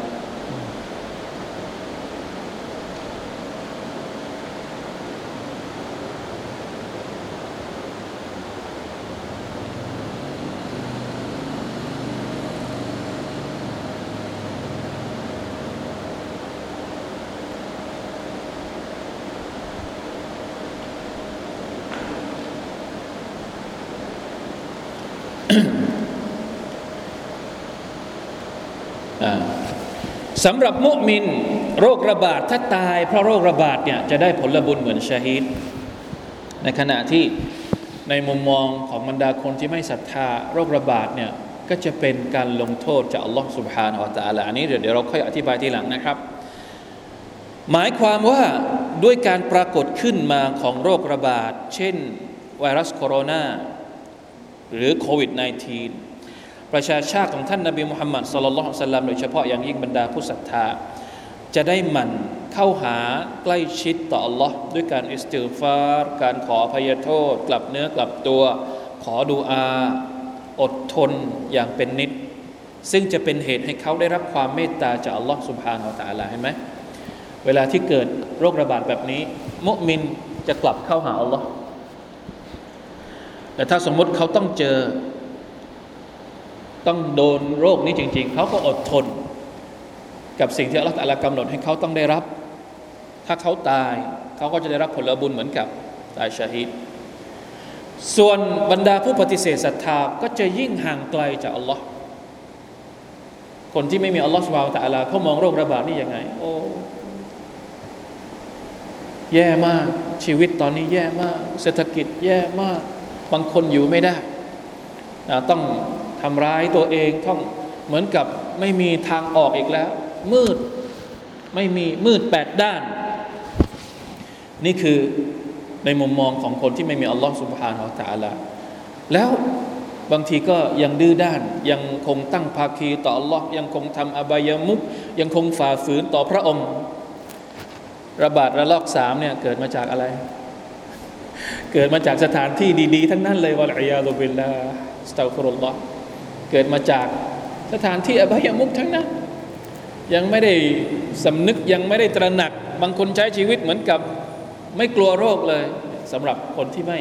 สำหรับมุมินโรคระบาดถ้าตายเพราะโรคระบาดเนี่ยจะได้ผลบุญเหมือนชะฮีดในขณะที่ในมุมมองของบรรดาคนที่ไม่ศรัทธาโรคระบาดเนี่ยก็จะเป็นการลงโทษจากอัลลอฮฺซุบฮานะฮูวะตะอาลาอันนี้เดี๋ยวเราค่อยอธิบายทีหลังนะครับหมายความว่าด้วยการปรากฏขึ้นมาของโรคระบาดเช่นไวรัสโคโรนาหรือโควิด-19ประชาชาติของท่านนบีมุฮัมมัดศ็อลลัลลอฮุอะลัยฮิวะซัลลัมโดยเฉพาะอย่างยิ่งบรรดาผู้ศรัทธาจะได้หมั่นเข้าหาใกล้ชิดต่ออัลเลาะห์ด้วยการอิสติฆฟารการขออภัยโทษกลับเนื้อกลับตัวขอดุอาอดทนอย่างเป็นนิดซึ่งจะเป็นเหตุให้เขาได้รับความเมตตาจากอัลเลาะห์ซุบฮานะฮูวะตะอาลาเห็นมั้ยเวลาที่เกิดโรคระบาดแบบนี้มุมินจะกลับเข้าหาอัลเลาะห์ แต่ถ้าสมมติเขาต้องเจอต้องโดนโรคนี้จริงๆเขาก็อดทนกับสิ่งที่อัลลอฮฺตะอาลากำหนดให้เขาต้องได้รับถ้าเขาตายเขาก็จะได้รับผลบุญเหมือนกับตายชะฮีดส่วนบรรดาผู้ปฏิเสธศรัทธาก็จะยิ่งห่างไกลจากอัลลอฮฺคนที่ไม่มีอัลลอฮฺซุบฮานะฮูวะตะอาลาเขามองโรคระบาดนี่ยังไงโอ้แย่มากชีวิตตอนนี้แย่มากเศรษฐกิจแย่มากบางคนอยู่ไม่ได้ต้องทำร้ายตัวเองต้องเหมือนกับไม่มีทางออกอีกแล้วมืดไม่มีมืดแปดด้านนี่คือในมุมมองของคนที่ไม่มีอัลลอฮฺซุบฮานะฮูวะตะอาลาแล้วบางทีก็ยังดื้อด้านยังคงตั้งภาคีต่ออัลลอฮ์ยังคงทำอบายมุขยังคงฝ่าฝืนต่อพระองค์ระบาดระลอก3เนี่ยเกิดมาจากอะไรเกิดมาจากสถานที่ดีๆทั้งนั้นเลยวะลอยาลุบิลลาสตัฆฟิรุลลอฮ์เกิดมาจากสถานที่อบายมุขทั้งนั้นยังไม่ได้สำนึกยังไม่ได้ตระหนักบางคนใช้ชีวิตเหมือนกับไม่กลัวโรคเลยสำหรับคนที่ไ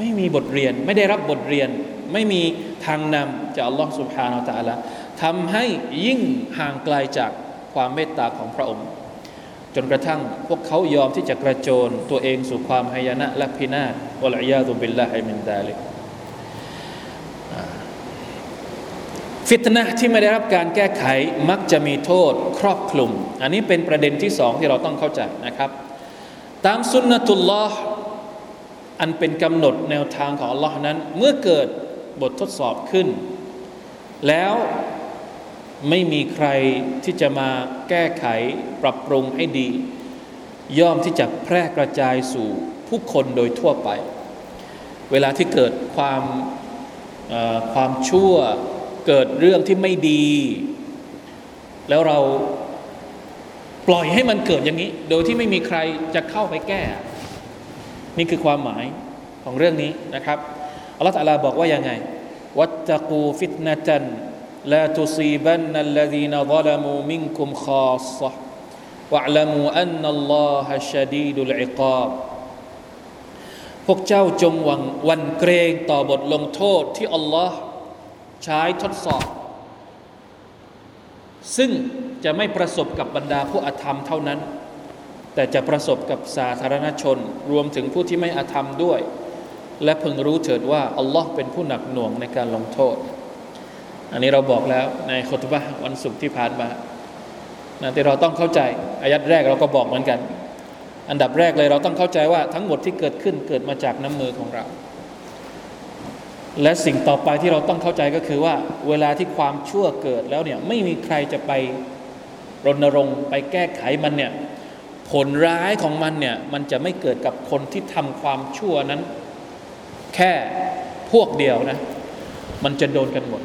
ม่มีบทเรียนไม่ได้รับบทเรียนไม่มีทางนำจากอัลลอฮฺซุบฮานะฮูวะตะอาลาทำให้ยิ่งห่างไกลจากความเมตตาของพระองค์จนกระทั่งพวกเขายอมที่จะกระโจนตัวเองสู่ความหายนะและพินาศวัลอิยาซุบิลลาฮิมินซาลิกฟิตนะห์ที่ไม่ได้รับการแก้ไขมักจะมีโทษครอบคลุมอันนี้เป็นประเด็นที่สองที่เราต้องเข้าใจนะครับตามสุนนะตุลลอฮ์อันเป็นกำหนดแนวทางของอัลลอฮ์นั้นเมื่อเกิดบททดสอบขึ้นแล้วไม่มีใครที่จะมาแก้ไขปรับปรุงให้ดีย่อมที่จะแพร่กระจายสู่ผู้คนโดยทั่วไปเวลาที่เกิดความชั่วเกิดเรื่องที่ไม่ดีแล้วเราปล่อยให้มันเกิดอย่างนี้โดยที่ไม่มีใครจะเข้าไปแก้นี่คือความหมายของเรื่องนี้นะครับอัลลอฮฺตะอาลาบอกว่ายังไงวัตตะกูฟิตนะตันลาตุซีบันนัลลซีนะซะละมูมินกุมคอสซะฮ์วะอะลัมูอันนัลลอฮะชะดีดุลอิกาบพวกเจ้าจงหวั่นเกรงต่อบทลงโทษที่อัลลอฮ์ใช้ทดสอบซึ่งจะไม่ประสบกับบรรดาผู้อธรรมเท่านั้นแต่จะประสบกับสาธารณชนรวมถึงผู้ที่ไม่อธรรมด้วยและพึงรู้เถิดว่าอัลลอฮ์เป็นผู้หนักหน่วงในการลงโทษอันนี้เราบอกแล้วในคุตบะห์วันศุกร์ที่ผ่านมาแต่เราต้องเข้าใจอายัดแรกเราก็บอกเหมือนกันอันดับแรกเลยเราต้องเข้าใจว่าทั้งหมดที่เกิดขึ้นเกิดมาจากน้ำมือของเราและสิ่งต่อไปที่เราต้องเข้าใจก็คือว่าเวลาที่ความชั่วเกิดแล้วเนี่ยไม่มีใครจะไปรณรงค์ไปแก้ไขมันเนี่ยผลร้ายของมันเนี่ยมันจะไม่เกิดกับคนที่ทำความชั่วนั้นแค่พวกเดียวนะมันจะโดนกันหมด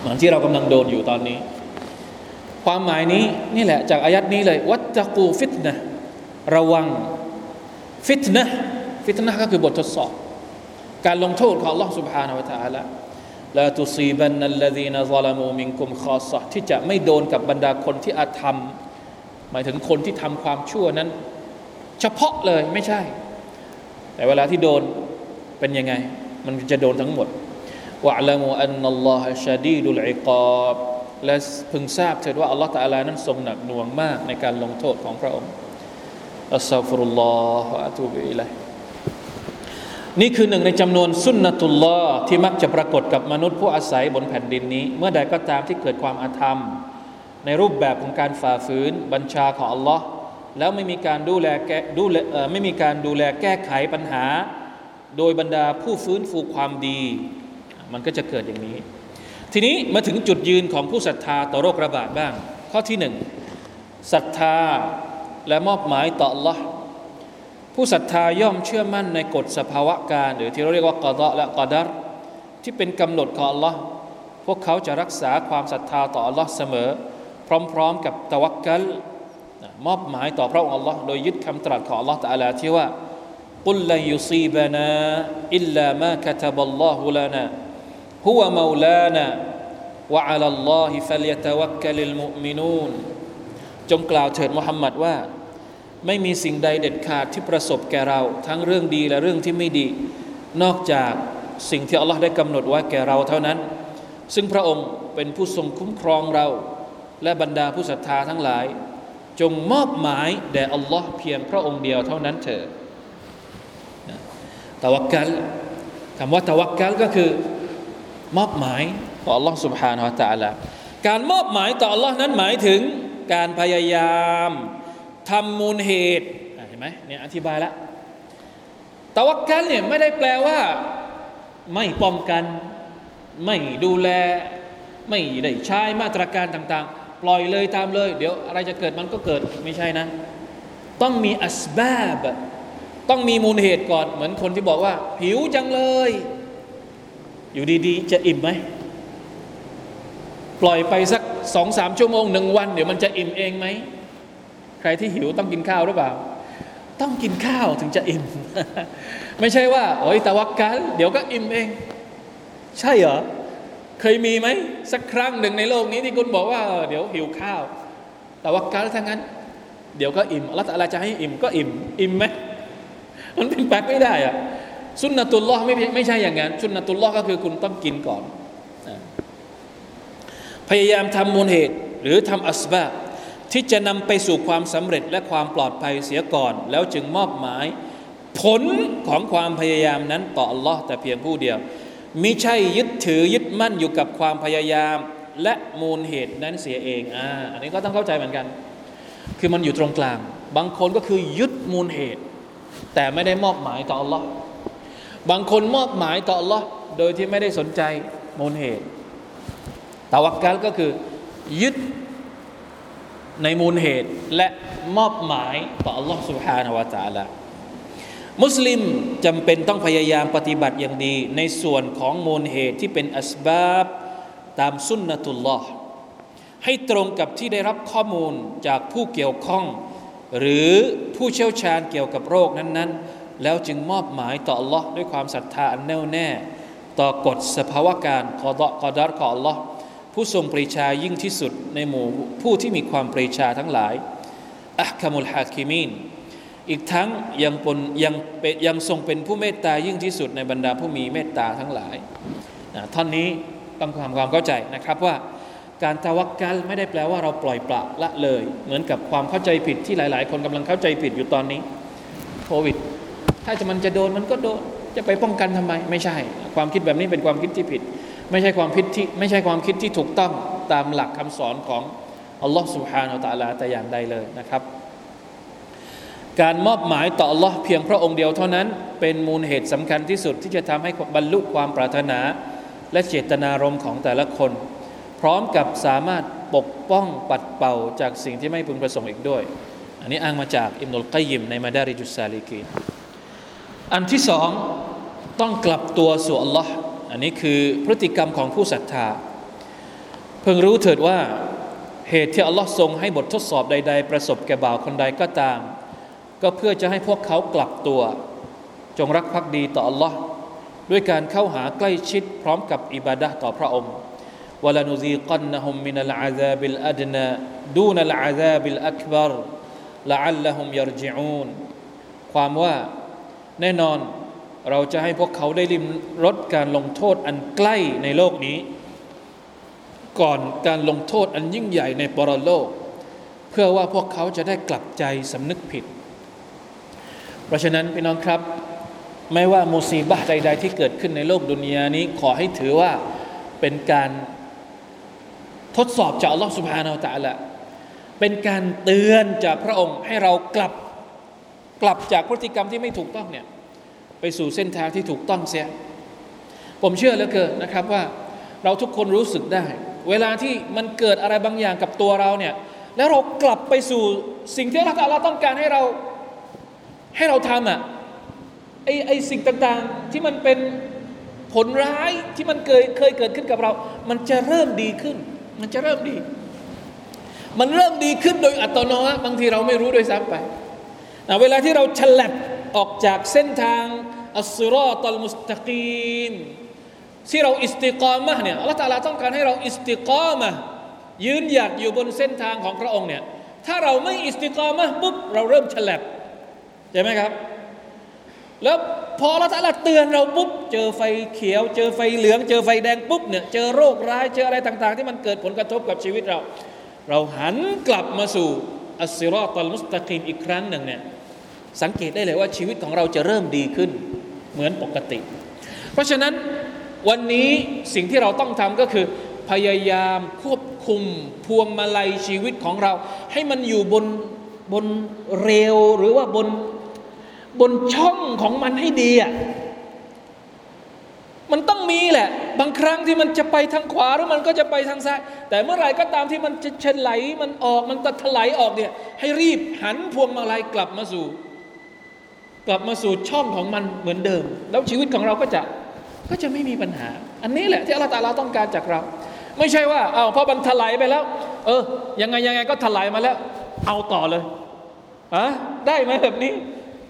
เหมือนที่เรากำลังโดนอยู่ตอนนี้ความหมายนี้นี่แหละจากอายัดนี้เลยวัตตะกูฟิตนะห์ระวังฟิตนะห์ก็คือบททดสอบการลงโทษของอัลเลาะห์ซุบฮานะฮูวะตะอาลาลาตุซีบันนัลลซีนะซะละมูมินกุมคอสซะฮ์ที่จะไม่โดนกับบรรดาคนที่อาธรรมหมายถึงคนที่ทำความชั่วนั้นเฉพาะเลยไม่ใช่แต่เวลาที่โดนเป็นยังไงมันจะโดนทั้งหมดวะอะลัมูอันนัลลอฮะชะดีดุลอิกาบและพึงทราบเถิดว่าอัลเลาะห์ตะอาลานั้นทรงหนักหน่วงมากในการลงโทษของพระองค์อัสซาฟุรุลลอฮ์วะอะตูบิอิลัยฮ์นี่คือหนึ่งในจำนวนสุนนะตุลลอฮ์ที่มักจะปรากฏกับมนุษย์ผู้อาศัยบนแผ่นดินนี้เมื่อใดก็ตามที่เกิดความอาธรรมในรูปแบบของการฝ่าฝืนบัญชาของอัลลอฮ์แล้วไม่มีการดูแลแก้ไขปัญหาโดยบรรดาผู้ฟื้นฟูความดีมันก็จะเกิดอย่างนี้ทีนี้มาถึงจุดยืนของผู้ศรัทธาต่อโรคระบาดบ้างข้อที่หนึ่งศรัทธาและมอบหมายต่ออัลลอฮ์ผู้ศรัทธาย่อมเชื่อมั่นในกฎสภาวะการหรือที่เราเรียกว่ากอฎอและกอดัรที่เป็นกำหนดของอัลลอฮ์พวกเขาจะรักษาความศรัทธาต่ออัลลอฮ์เสมอพร้อมๆกับตะวักกัลมอบหมายต่อพระองค์อัลลอฮ์โดยยึดคำตรัสของอัลลอฮ์ตะอาลาที่ว่ากุลลันยุซีบะนาอิลลามากะตะบัลลอฮุลานาฮุวะเมาลานาวะอะลัลลอฮิฟัลยะตะวักกัลิลมุอ์มินูนจงกล่าวเถิดมุฮัมมัดว่าไม่มีสิ่งใดเด็ดขาดที่ประสบแก่เราทั้งเรื่องดีและเรื่องที่ไม่ดี นอกจากสิ่งที่อัลลอฮ์ได้กำหนดไว้แก่เราเท่านั้นซึ่งพระองค์เป็นผู้ทรงคุ้มครองเราและบรรดาผู้ศรัทธาทั้งหลายจงมอบหมายแด่อัลลอฮ์เพียงพระองค์เดียวเท่านั้นเถิดตะวักกัลคำว่าตะวักกัลก็คือมอบหมายต่ออัลลอฮ์ سبحانه และ تعالى การมอบหมายต่ออัลลอฮ์นั้นหมายถึงการพยายามทำมูลเหตุเห็นไหมเนี่ยอธิบายแล้วตะวักกัลเนี่ยไม่ได้แปลว่าไม่ป้องกันไม่ดูแลไม่ได้ใช้มาตรการต่างๆปล่อยเลยตามเลยเดี๋ยวอะไรจะเกิดมันก็เกิดไม่ใช่นะต้องมีอัสบาบต้องมีมูลเหตุก่อนเหมือนคนที่บอกว่าหิวจังเลยอยู่ดีๆจะอิ่มไหมปล่อยไปสัก 2-3 ชั่วโมง1วันเดี๋ยวมันจะอิ่มเองไหมใครที่หิวต้องกินข้าวหรือเปล่าต้องกินข้าวถึงจะอิ่ม ไม่ใช่ว่าโอ๊ยตะวักกัลเดี๋ยวก็อิ่มเองใช่เหรอเคยมีไหมสักครั้งหนึ่งในโลกนี้ที่คุณบอกว่าเดี๋ยวหิวข้าวตะวักกัลทั้งนั้นเดี๋ยวก็อิ่มอัลเลาะห์ตะอาลาจะให้อิ่มก็อิ่มอิ่มไหมมันเป็นไปไม่ได้อะสุนนะตุลลอฮ์ไม่ใช่อย่างนั้นสุนนะตุลลอฮ์ก็คือคุณต้องกินก่อนพยายามทำมูลเหตุหรือทำอัสบาบที่จะนำไปสู่ความสำเร็จและความปลอดภัยเสียก่อนแล้วจึงมอบหมายผลของความพยายามนั้นต่ออัลลอฮ์แต่เพียงผู้เดียวมิใช่ยึดถือยึดมั่นอยู่กับความพยายามและมูลเหตุนั้นเสียเองอันนี้ก็ต้องเข้าใจเหมือนกันคือมันอยู่ตรงกลางบางคนก็คือยึดมูลเหตุแต่ไม่ได้มอบหมายต่ออัลลอฮ์บางคนมอบหมายต่ออัลลอฮ์โดยที่ไม่ได้สนใจมูลเหตุตะวักกัลก็คือยึดในมูลเหตุและมอบหมายต่ออัลลอฮ์ سبحانه และ تعالى มุสลิมจำเป็นต้องพยายามปฏิบัติอย่างดีในส่วนของมูลเหตุที่เป็นอัสบาบตามสุนนะตุลลอฮ์ให้ตรงกับที่ได้รับข้อมูลจากผู้เกี่ยวข้องหรือผู้เชี่ยวชาญเกี่ยวกับโรคนั้นๆแล้วจึงมอบหมายต่ออัลลอฮ์ด้วยความศรัทธาอันแน่วแน่ต่อกฎสภาวะการกอฎอ์กอดัรของอัลลอฮ์ผู้ทรงปรีชายิ่งที่สุดในหมู่ผู้ที่มีความปรีชาทั้งหลายอักมุลฮาคิมีนอีกทั้งยังทรงเป็นผู้เมตตายิ่งที่สุดในบรรดาผู้มีเมตตาทั้งหลายท่อนนี้ต้องทำความเข้าใจนะครับว่าการตะวักกัลไม่ได้แปลว่าเราปล่อยปละละเลยเหมือนกับความเข้าใจผิดที่หลายๆคนกำลังเข้าใจผิดอยู่ตอนนี้โควิดถ้ามันจะโดนมันก็โดนจะไปป้องกันทำไมไม่ใช่ความคิดแบบนี้เป็นความคิดที่ผิดไม่ใช่ความคิดที่ถูกต้องตามหลักคำสอนของอัลลอฮฺซุบฮานะฮูวะตะอาลาแต่อย่างใดเลยนะครับการมอบหมายต่ออัลลอฮ์เพียงพระองค์เดียวเท่านั้นเป็นมูลเหตุสำคัญที่สุดที่จะทำให้บรรลุความปรารถนาและเจตนารมณ์ของแต่ละคนพร้อมกับสามารถปกป้องปัดเป่าจากสิ่งที่ไม่พึงประสงค์อีกด้วยอันนี้อ้างมาจากอิบนุลกัยยิมในมาดาริจุสซาลิกีนอันที่สองต้องกลับตัวสู่อัลลอฮ์อันนี้คือพฤติกรรมของผู้ศรัทธาเพิ่งรู้เถิดว่าเหตุที่อัลลอฮ์ทรงให้บททดสอบใดๆประสบแก่บ่าวคนใดก็ตามก็เพื่อจะให้พวกเขากลับตัวจงรักภักดีต่ออัลลอฮ์ด้วยการเข้าหาใกล้ชิดพร้อมกับอิบาดะห์ต่อพระองค์วะลานุซีกันนะฮุมมินัลอาซาบิลอัดนาดูนัลอาซาบิลอักบัรละอัลละฮุมยัรญิอูนความว่าแน่นอนเราจะให้พวกเขาได้ลิ้มรสการลงโทษอันใกล้ในโลกนี้ก่อนการลงโทษอันยิ่งใหญ่ในปรโลกเพื่อว่าพวกเขาจะได้กลับใจสำนึกผิดเพราะฉะนั้นพี่น้องครับไม่ว่ามุซีบะห์ใดๆที่เกิดขึ้นในโลกดุนยานี้ขอให้ถือว่าเป็นการทดสอบจากอัลลอฮฺซุบฮานะฮูวะตะอาลาเป็นการเตือนจากพระองค์ให้เรากลับจากพฤติกรรมที่ไม่ถูกต้องเนี่ยไปสู่เส้นทางที่ถูกต้องเสียผมเชื่อเหลือเกินนะครับว่าเราทุกคนรู้สึกได้เวลาที่มันเกิดอะไรบางอย่างกับตัวเราเนี่ยแล้วเรากลับไปสู่สิ่งที่อัลเลาะห์ตะอาลาต้องการให้เราทำไอ้สิ่งต่างๆที่มันเป็นผลร้ายที่มันเคยเกิดขึ้นกับเรามันจะเริ่มดีขึ้นโดยอัตโนมัติบางทีเราไม่รู้ด้วยซ้ำไปเวลาที่เราฉลับออกจากเส้นทางอัสซิรอฏอัลมุสตะกีมที่เราอิสติกามะห์เนี่ยอัลเลาะห์ตะอาลาต้องการให้เราอิสติกามะห์ยืนหยัดอยู่บนเส้นทางของพระองค์เนี่ยถ้าเราไม่อิสติกามะห์ปุ๊บเราเริ่มฉลับใช่มั้ยครับแล้ว พอแล้วท่านละเตือนเราปุ๊บเจอไฟเขียวเจอไฟเหลืองเจอไฟแดงปุ๊บเนี่ยเจอโรคร้ายเจออะไรต่างๆที่มันเกิดผลกระทบกับชีวิตเราหันกลับมาสู่อัสซิรอตัลมุสตะกีมอีกครั้งหนึ่งเนี่ยสังเกตได้เลยว่าชีวิตของเราจะเริ่มดีขึ้นเหมือนปกติเพราะฉะนั้นวันนี้สิ่งที่เราต้องทำก็คือพยายามควบคุมพวงมาลัยชีวิตของเราให้มันอยู่บนเรลหรือว่าบนช่องของมันให้ดีอ่ะมันต้องมีแหละบางครั้งที่มันจะไปทางขวาหรือมันก็จะไปทางซ้ายแต่เมื่อไหร่ก็ตามที่มันจะเฉลยมันออกมันจะถลายออกเนี่ยให้รีบหันพวงมาลัยกลับมาสู่ช่องของมันเหมือนเดิมแล้วชีวิตของเราก็จะไม่มีปัญหาอันนี้แหละที่อัลเลาะห์ตะอาลาต้องการจากเราไม่ใช่ว่าอ้าวพอมันถลายไปแล้วยังไงก็ถลายมาแล้วเอาต่อเลยอะได้ไหมแบบนี้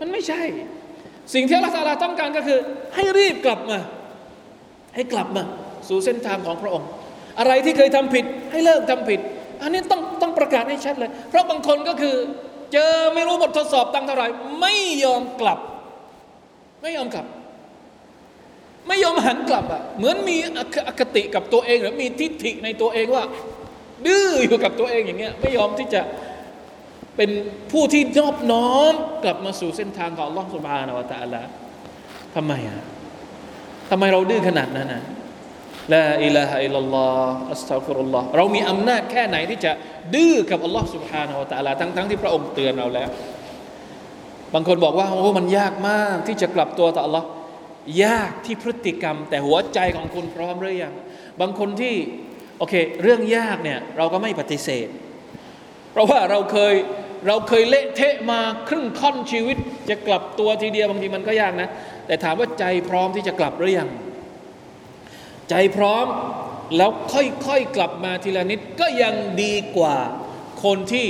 มันไม่ใช่สิ่งที่อัลเลาะห์ตะอาลาต้องการก็คือให้รีบกลับมาสู่เส้นทางของพระองค์อะไรที่เคยทำผิดให้เลิกทำผิดอันนี้ต้องประกาศให้ชัดเลยเพราะบางคนก็คือเจอไม่รู้บททดสอบตั้งเท่าไหร่ไม่ยอมกลับไม่ยอมหันกลับอ่ะเหมือนมีอคติกับตัวเองหรือมีทิฐิในตัวเองว่าดื้ออยู่กับตัวเองอย่างเงี้ยไม่ยอมที่จะเป็นผู้ที่นอบน้อมกลับมาสู่เส้นทางของอัลเลาะห์ซุบฮานะฮูวะตะอาลาทำไมเราดื้อขนาดนั้นนะลาอิลาฮะอิลลัลลอฮอัสตัฆฟิรุลลอฮเรามีอำนาจแค่ไหนที่จะดื้อกับอัลเลาะห์ซุบฮานะฮูวะตะอาลาทั้งๆที่พระองค์เตือนเราแล้วบางคนบอกว่าโอ้มันยากมากที่จะกลับตัวต่ออัลเลาะห์ยากที่พฤติกรรมแต่หัวใจของคุณพร้อมหรือยังบางคนที่โอเคเรื่องยากเนี่ยเราก็ไม่ปฏิเสธเพราะว่าเราเคยเละเทะมาครึ่งค่อนชีวิตจะกลับตัวทีเดียวบางทีมันก็ยากนะแต่ถามว่าใจพร้อมที่จะกลับหรือยังใจพร้อมแล้วค่อยๆกลับมาทีละนิดก็ยังดีกว่าคนที่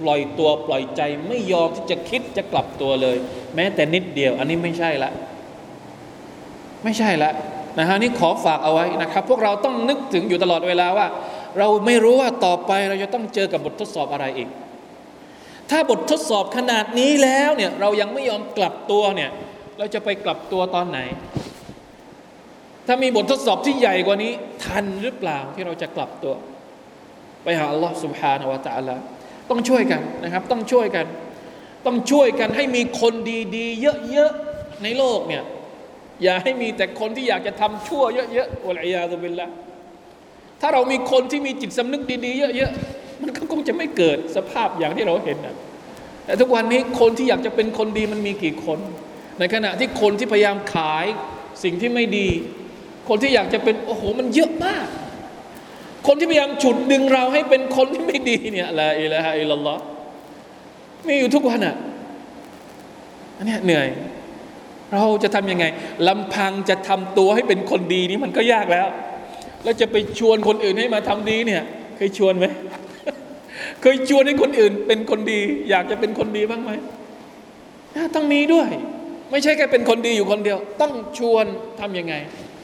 ปล่อยตัวปล่อยใจไม่ยอมที่จะคิดจะกลับตัวเลยแม้แต่นิดเดียวอันนี้ไม่ใช่ละนะฮะนี่ขอฝากเอาไว้นะครับพวกเราต้องนึกถึงอยู่ตลอดเวลาว่าเราไม่รู้ว่าต่อไปเราจะต้องเจอกับบททดสอบอะไรอีกถ้าบททดสอบขนาดนี้แล้วเนี่ยเรายังไม่ยอมกลับตัวเนี่ยเราจะไปกลับตัวตอนไหนถ้ามีบททดสอบที่ใหญ่กว่านี้ทันหรือเปล่าที่เราจะกลับตัวไปหาอัลลอฮ์ سبحانه และ تعالى ต้องช่วยกันนะครับต้องช่วยกันให้มีคนดีๆเยอะๆในโลกเนี่ยอย่าให้มีแต่คนที่อยากจะทำชั่วเยอะๆวะลียาซุบิลละห์ถ้าเรามีคนที่มีจิตสำนึกดีๆเยอะๆมันก็คงจะไม่เกิดสภาพอย่างที่เราเห็นนะแต่ทุกวันนี้คนที่อยากจะเป็นคนดีมันมีกี่คนในขณะที่คนที่พยายามขายสิ่งที่ไม่ดีคนที่อยากจะเป็นโอ้โหมันเยอะมากคนที่พยายามฉุดดึงเราให้เป็นคนที่ไม่ดีเนี่ยลาอิลาฮะอิลลัลลอฮมีอยู่ทุกวันอ่ะอันนี้เหนื่อยเราจะทำยังไงลำพังจะทำตัวให้เป็นคนดีนี่มันก็ยากแล้วแล้วจะไปชวนคนอื่นให้มาทำดีเนี่ยเคยชวนไหม เคยชวนให้คนอื่นเป็นคนดีอยากจะเป็นคนดีบ้างไหมต้องมีด้วยไม่ใช่แค่เป็นคนดีอยู่คนเดียวต้องชวนทำยังไง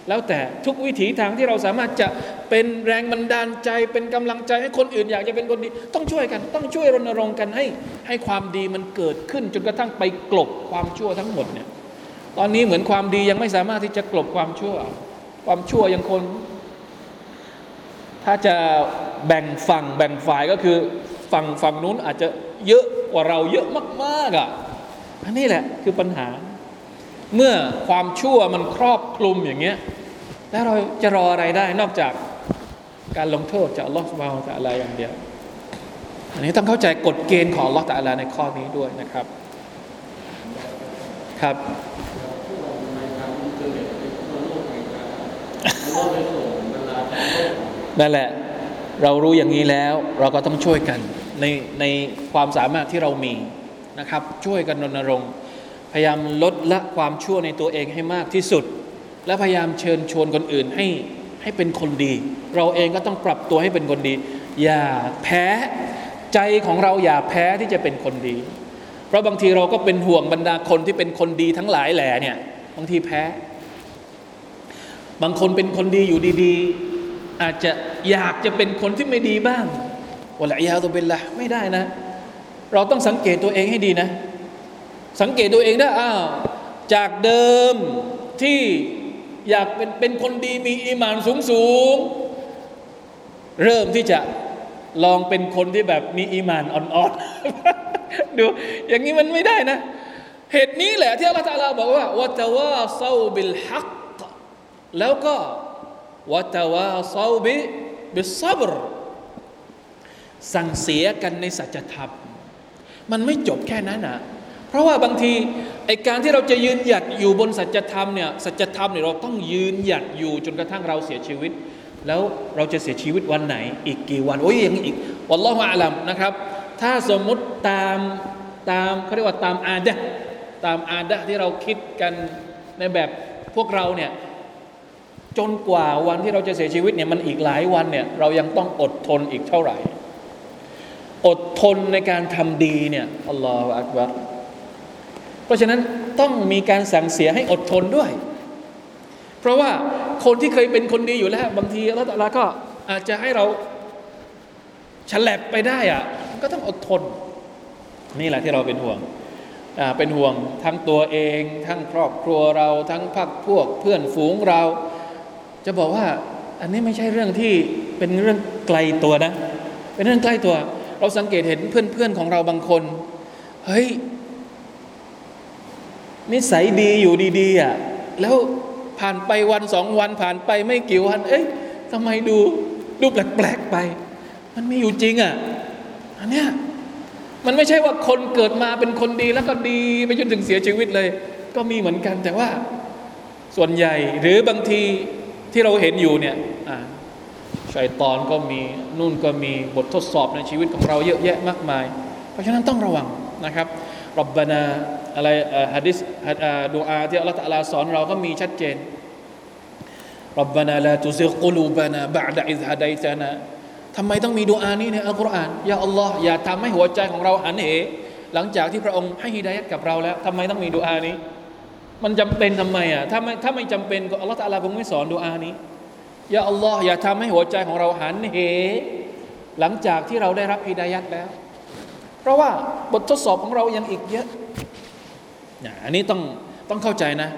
แล้วแต่ทุกวิถีทางที่เราสามารถจะเป็นแรงบันดาลใจเป็นกำลังใจให้คนอื่นอยากจะเป็นคนดีต้องช่วยกันต้องช่วยรณรงค์กันให้ความดีมันเกิดขึ้นจนกระทั่งไปกลบความชั่วทั้งหมดเนี่ยตอนนี้เหมือนความดียังไม่สามารถที่จะกลบความชั่วยังคนถ้าจะแบ่งฝั่งแบ่งฝ่ายก็คือฝั่งนู้นอาจจะเยอะกว่าเราเยอะมากๆอ่ะอันนี้แหละคือปัญหาเมื่อความชั่วมันครอบคลุมอย่างเงี้ยแล้วเราจะรออะไรได้นอกจากการลงโทษจากอัลเลาะห์ซุบฮานะฮูวะตะอาลาอย่างเดียวอันนี้ต้องเข้าใจกฎเกณฑ์ของอัลเลาะห์ตะอาลาในข้อนี้ด้วยนะครับครับนั่นแหละเรารู้อย่างนี้แล้วเราก็ต้องช่วยกันในความสามารถที่เรามีนะครับช่วยกันรณรงค์พยายามลดละความชั่วในตัวเองให้มากที่สุดและพยายามเชิญชวนคนอื่นให้เป็นคนดีเราเองก็ต้องปรับตัวให้เป็นคนดีอย่าแพ้ใจของเราอย่าแพ้ที่จะเป็นคนดีเพราะบางทีเราก็เป็นห่วงบรรดาคนที่เป็นคนดีทั้งหลายแหล่เนี่ยบางทีแพ้บางคนเป็นคนดีอยู่ดีๆอาจจะอยากจะเป็นคนที่ไม่ดีบ้างวะลัยยาตุบิลละห์ไม่ได้นะเราต้องสังเกตตัวเองให้ดีนะสังเกตตัวเองได้อ้าว จากเดิมที่อยากเป็นคนดีมีอีหม่านสูงๆเริ่มที่จะลองเป็นคนที่แบบมีอีหม่านอ่อนๆดูอย่างนี้มันไม่ได้นะเหตุนี้แหละที่อัลเลาะห์ตะอาลาบอกว่าวะตะวาซอบิลฮักแล้วก็วะตะวาซอบิศอบรสั่งเสียกันในสัจธรรมมันไม่จบแค่นั้นนะเพราะว่าบางทีไอ้การที่เราจะยืนหยัดอยู่บนสัจธรรมเนี่ยสัจธรรมเนี่ยเราต้องยืนหยัดอยู่จนกระทั่งเราเสียชีวิตแล้วเราจะเสียชีวิตวันไหนอีกกี่วันโอ้ยยังอีกวัลลอฮุอะลัมนะครับถ้าสมมุติตามเค้าเรียกว่าตามอาดะที่เราคิดกันในแบบพวกเราเนี่ยจนกว่าวันที่เราจะเสียชีวิตเนี่ยมันอีกหลายวันเนี่ยเรายังต้องอดทนอีกเท่าไหร่อดทนในการทำดีเนี่ยอัลลอฮฺอักบัรเพราะฉะนั้นต้องมีการสั่งเสียให้อดทนด้วยเพราะว่าคนที่เคยเป็นคนดีอยู่แล้วบางทีอัลเลาะห์ตะอาลาก็อาจจะให้เราฉลับไปได้อะก็ต้องอดทนนี่แหละที่เราเป็นห่วงทั้งตัวเองทั้งครอบครัวเราทั้งพรรคพวกเพื่อนฝูงเราจะบอกว่าอันนี้ไม่ใช่เรื่องที่เป็นเรื่องไกลตัวนะเป็นเรื่องใกล้ตัวเราสังเกตเห็นเพื่อนๆของเราบางคนเฮ้ยนิสัยดีอยู่ดีๆอ่ะแล้วผ่านไปวันสองวันผ่านไปไม่กี่วันเอ้ยทำไมดูแปลกๆไปมันไม่อยู่จริงอ่ะอันเนี้ยมันไม่ใช่ว่าคนเกิดมาเป็นคนดีแล้วก็ดีไปจนถึงเสียชีวิตเลยก็มีเหมือนกันแต่ว่าส่วนใหญ่หรือบางทีที่เราเห็นอยู่เนี่ยชัยฏอนก็มีนู่นก็มีบททดสอบในชีวิตของเราเยอะแยะมากมายเพราะฉะนั้นต้องระวังนะครับร็อบบะนาอะไรหะดีษดุอาที่อัลเลาะห์ตะอาลาสอนเราก็มีชัดเจนร็อบบะนาลาตุซิกกุลูบะนาบะดะอิซฮะดัยตะนาทำไมต้องมีดุอานี้ในอัลกุรอานยาอัลลอฮ์อย่าทำให้หัวใจของเราหันเหหลังจากที่พระองค์ให้ฮิดายะห์กับเราแล้วทำไมต้องมีดุอานี้มันจำเป็นทำไมอ่ะถ้าไม่จำเป็นก็อัลเลาะห์ตะอาลาคงไม่สอนดุอานี้ยาอัลลอฮ์อย่าทำให้หัวใจของเราหันเหหลังจากที่เราได้รับฮิดายะห์แล้วเพราะว่าบททดสอบของเรายังอีกเยอะอันนี้ต้องเข้าใจนะ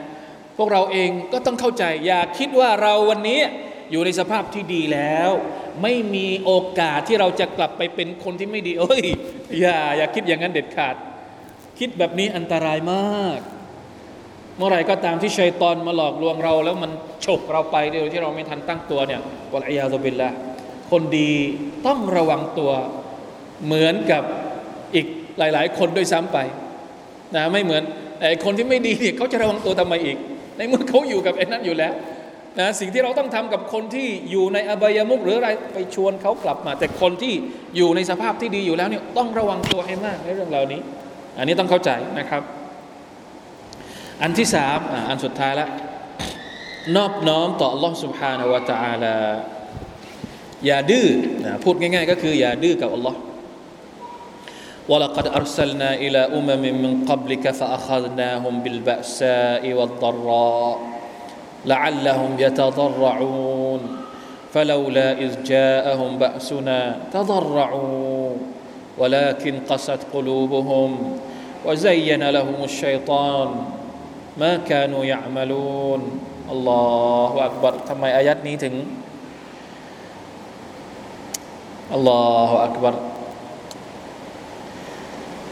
พวกเราเองก็ต้องเข้าใจอย่าคิดว่าเราวันนี้อยู่ในสภาพที่ดีแล้วไม่มีโอกาสที่เราจะกลับไปเป็นคนที่ไม่ดีเอ้ยอย่าคิดอย่างนั้นเด็ดขาดคิดแบบนี้อันตรายมากเมื่อไหร่ก็ตามที่ชัยฏอนมาหลอกลวงเราแล้วมันฉกเราไปโดยที่เราไม่ทันตั้งตัวเนี่ยวัลอียาซุบิลลาห์คนดีต้องระวังตัวเหมือนกับอีกหลายๆคนด้วยซ้ำไปนะไม่เหมือนไอ้คนที่ไม่ดีเนี่ยเขาจะระวังตัวทำไมอีกในเมื่อเขาอยู่กับไอ้นั้นอยู่แล้วนะสิ่งที่เราต้องทำกับคนที่อยู่ในอบายมุขหรืออะไรไปชวนเขากลับมาแต่คนที่อยู่ในสภาพที่ดีอยู่แล้วเนี่ยต้องระวังตัวให้มากในเรื่องเหล่านี้อันนี้ต้องเข้าใจนะครับอันที่สามอันสุดท้ายละนอบน้อมต่ออัลลอฮฺซุบฮานะฮูวะตะอาลาอย่าดื้อนะพูดง่ายๆก็คืออย่าดื้อกับอัลลอฮฺวะลักดอัรซัลนาอิลาอุมมิมินกับลิกะฟะอัคดนาฮุมบิลบะซาอิวัดดะรราلعلهم يتضرعون فلولا إذ جاءهم بأسنا تضرعوا ولكن قست قلوبهم وزين لهم الشيطان ما كانوا يعملون الله أكبر ทำไมอายัตนี้ถึง الله أكبر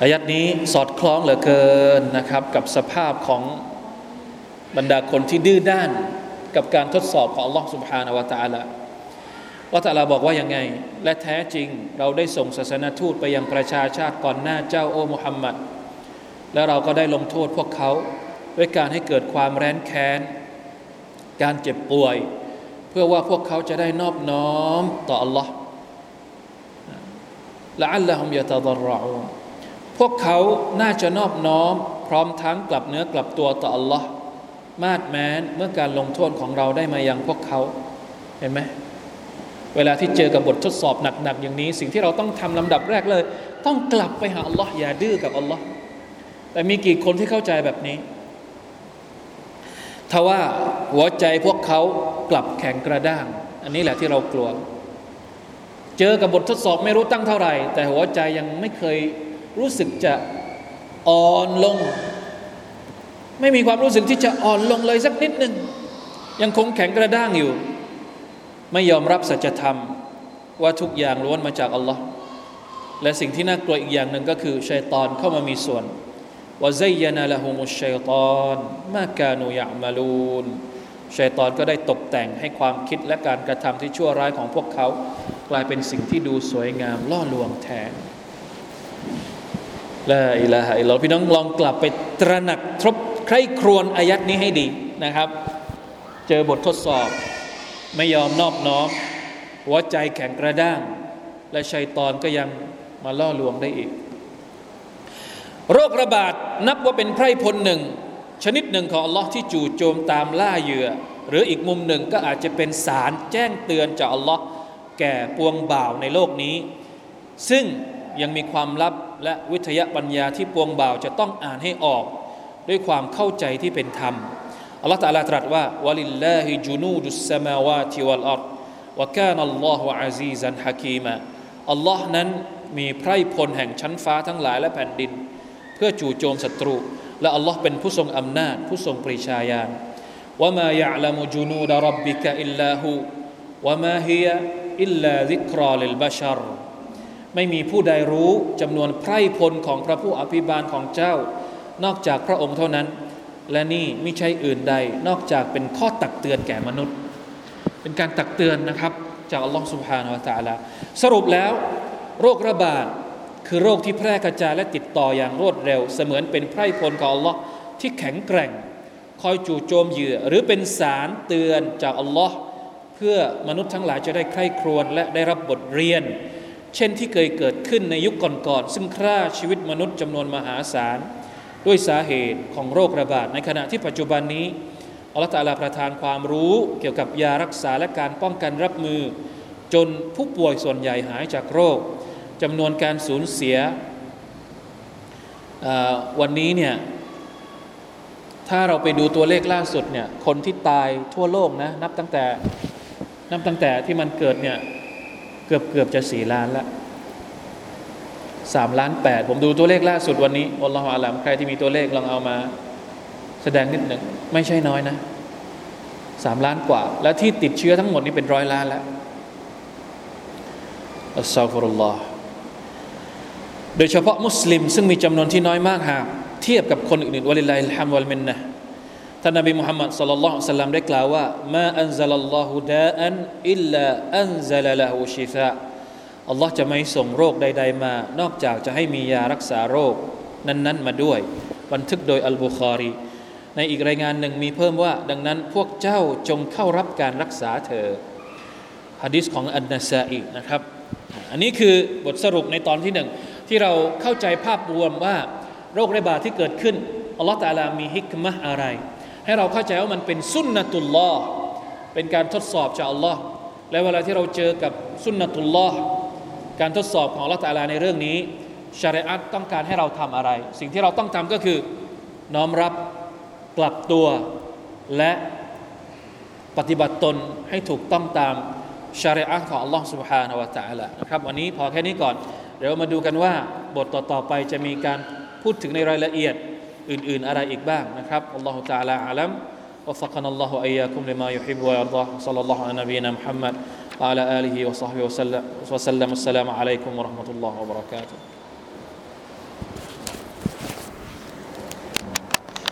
อายัตนี้สอดคล้องเหลือเกินนะครับกับสภาพของบรรดาคนที่ดื้อด้านกับการทดสอบของ Allah Subhanahu Wa Taala ว่าแต่เราบอกว่ายังไงและแท้จริงเราได้ส่งศาสนทูตไปยังประชาชาติก่อนหน้าเจ้าโอ้มุฮัมมัดและเราก็ได้ลงโทษพวกเขาด้วยการให้เกิดความแร้นแค้นการเจ็บป่วยเพื่อว่าพวกเขาจะได้นอบน้อมต่อ Allah ละอัลละฮุมยะตะดะรออูพวกเขาน่าจะนอบน้อมพร้อมทั้งกลับเนื้อกลับตัวต่อ Allahมาดแม้นเมื่อการลงโทษของเราได้มายังพวกเขาเห็นไหมเวลาที่เจอกับบททดสอบหนักๆอย่างนี้สิ่งที่เราต้องทำลำดับแรกเลยต้องกลับไปหาอัลลอฮ์อย่าดื้อกับอัลลอฮ์แต่มีกี่คนที่เข้าใจแบบนี้ทว่าหัวใจพวกเขากลับแข็งกระด้างอันนี้แหละที่เรากลัวเจอกับบททดสอบไม่รู้ตั้งเท่าไหร่แต่หัวใจยังไม่เคยรู้สึกจะอ่อนลง ไม่มีความรู้สึกที่จะอ่อนลงเลยสักนิดหนึ่งยังคงแข็งกระด้างอยู่ไม่ยอมรับสัจธรรมว่าทุกอย่างล้วนมาจากอัลลอฮ์และสิ่งที่น่ากลัวอีกอย่างหนึ่งก็คือชัยฏอนเข้ามามีส่วนวะซัยยะนะละฮุมุชชัยฏอนมากานูยะอ์มะลูนชัยฏอนก็ได้ตกแต่งให้ความคิดและการกระทำที่ชั่วร้ายของพวกเขากลายเป็นสิ่งที่ดูสวยงามล่อลวงแทนละอิลาฮะอิลลัลลอฮ์พี่น้องลองกลับไปตระหนักทบใคร่ครวญอายัดนี้ให้ดีนะครับเจอบททดสอบไม่ยอมนอบน้อมหัวใจแข็งกระด้างและชัยฏอนก็ยังมาล่อลวงได้อีกโรคระบาดนับว่าเป็นไพร่พลหนึ่งชนิดหนึ่งของอัลลอฮ์ที่จู่โจมตามล่าเหยื่อหรืออีกมุมหนึ่งก็อาจจะเป็นสารแจ้งเตือนจากอัลลอฮ์แก่ปวงบ่าวในโลกนี้ซึ่งยังมีความลับและวิทยาปัญญาที่ปวงบ่าวจะต้องอ่านให้ออกด้วยความเข้าใจที่เป็นธรรมอัลลอฮ์ตะอาลาตรัสว่าวะลิลลาฮิจุนูดุสสมาวาติวัลอัรฎ์วะกานัลลอฮุอะซีซันฮะกีมาอัลลอฮ์นั้นมีไพร่พลแห่งชั้นฟ้าทั้งหลายและแผ่นดินเพื่อจู่โจมศัตรูและอัลลอฮ์เป็นผู้ทรงอำนาจผู้ทรงปรีชาญาณวะมายะอ์ละมุจุนูดะร็อบบิกะอิลลาฮูวะมาฮิยะอิลลาซิกรอลิลบะชรไม่มีผู้ใดรู้จำนวนไพร่พลของพระผู้อภิบาลของเจ้านอกจากพระองค์เท่านั้นและนี่ไม่ใช่อื่นใดนอกจากเป็นข้อตักเตือนแก่มนุษย์เป็นการตักเตือนนะครับจากอัลลอฮ์ซุบฮานะฮูวะตะอาลาสรุปแล้วโรคระบาดคือโรคที่แพร่กระจายและติดต่ออย่างรวดเร็วเสมือนเป็นไพร่พลของอัลลอฮ์ที่แข็งแกร่งคอยจู่โจมเหยื่อหรือเป็นสารเตือนจากอัลลอฮ์เพื่อมนุษย์ทั้งหลายจะได้ใคร่ครวญและได้รับบทเรียนเช่นที่เคยเกิดขึ้นในยุคก่อนๆซึ่งฆ่าชีวิตมนุษย์จำนวนมหาศาลด้วยสาเหตุของโรคระบาดในขณะที่ปัจจุบันนี้อัลลอฮฺตะอาลาประทานความรู้เกี่ยวกับยารักษาและการป้องกันรับมือจนผู้ป่วยส่วนใหญ่หายจากโรคจำนวนการสูญเสียวันนี้เนี่ยถ้าเราไปดูตัวเลขล่าสุดเนี่ยคนที่ตายทั่วโลกนะนับตั้งแต่ที่มันเกิดเนี่ยเกือบจะ4ล้านละ3.8 ล้านผมดูตัวเลขล่าสุดวันนี้อัลลอฮฺอาลัมใครที่มีตัวเลขลองเอามาแสดงนิดหนึ่งไม่ใช่น้อยนะ3 ล้านกว่าและที่ติดเชื้อทั้งหมดนี่เป็น100 ล้านแล้วอัสซาฟุรุลลอฮ์โดยเฉพาะมุสลิมซึ่งมีจำนวนที่น้อยมากหากเทียบกับคนอื่นๆวะลิลลาฮิลฮัมดุวัลมินนะห์ท่านนบีมุฮัมมัดศ็อลลัลลอฮุอะลัยฮิวะซัลลัมได้กล่าวว่ามาอันซัลัลลอฮุดาอันอิลลาอันซัลละฮูชิฟาอัลลอฮ์จะไม่ส่งโรคใดๆมานอกจากจะให้มียารักษาโรคนั้นๆมาด้วยบันทึกโดยอัลบุคอรีในอีกรายงานหนึ่งมีเพิ่มว่าดังนั้นพวกเจ้าจงเข้ารับการรักษาเถิดหะดีษของอันนะซาอีนะครับอันนี้คือบทสรุปในตอนที่หนึ่งที่เราเข้าใจภาพรวมว่าโรคระบาดที่เกิดขึ้นอัลลอฮฺตะอาลามีฮิกมะฮ์อะไรให้เราเข้าใจว่ามันเป็นซุนนะตุลลอฮ์เป็นการทดสอบจากอัลลอฮ์และเวลาที่เราเจอกับซุนนะตุลลอฮ์การทดสอบของอัลลอฮฺตะอาลาในเรื่องนี้ชะรีอะห์ต้องการให้เราทำอะไรสิ่งที่เราต้องทำก็คือน้อมรับกลับตัวและปฏิบัติตนให้ถูกต้องตามชะรีอะห์ของอัลลอฮ์ سبحانه และ تعالى นะครับวันนี้พอแค่นี้ก่อนเดี๋ยวมาดูกันว่าบทต่อๆไปจะมีการพูดถึงในรายละเอียดอื่นๆอะไรอีกบ้างนะครับอัลลอฮฺ تعالى อาลัม وفقنا الله وإياكم لما يحب ويرضى صلى الله على نبينا محمد وعلى آله وصحبه وسلم السلام عليكم ورحمة الله وبركاته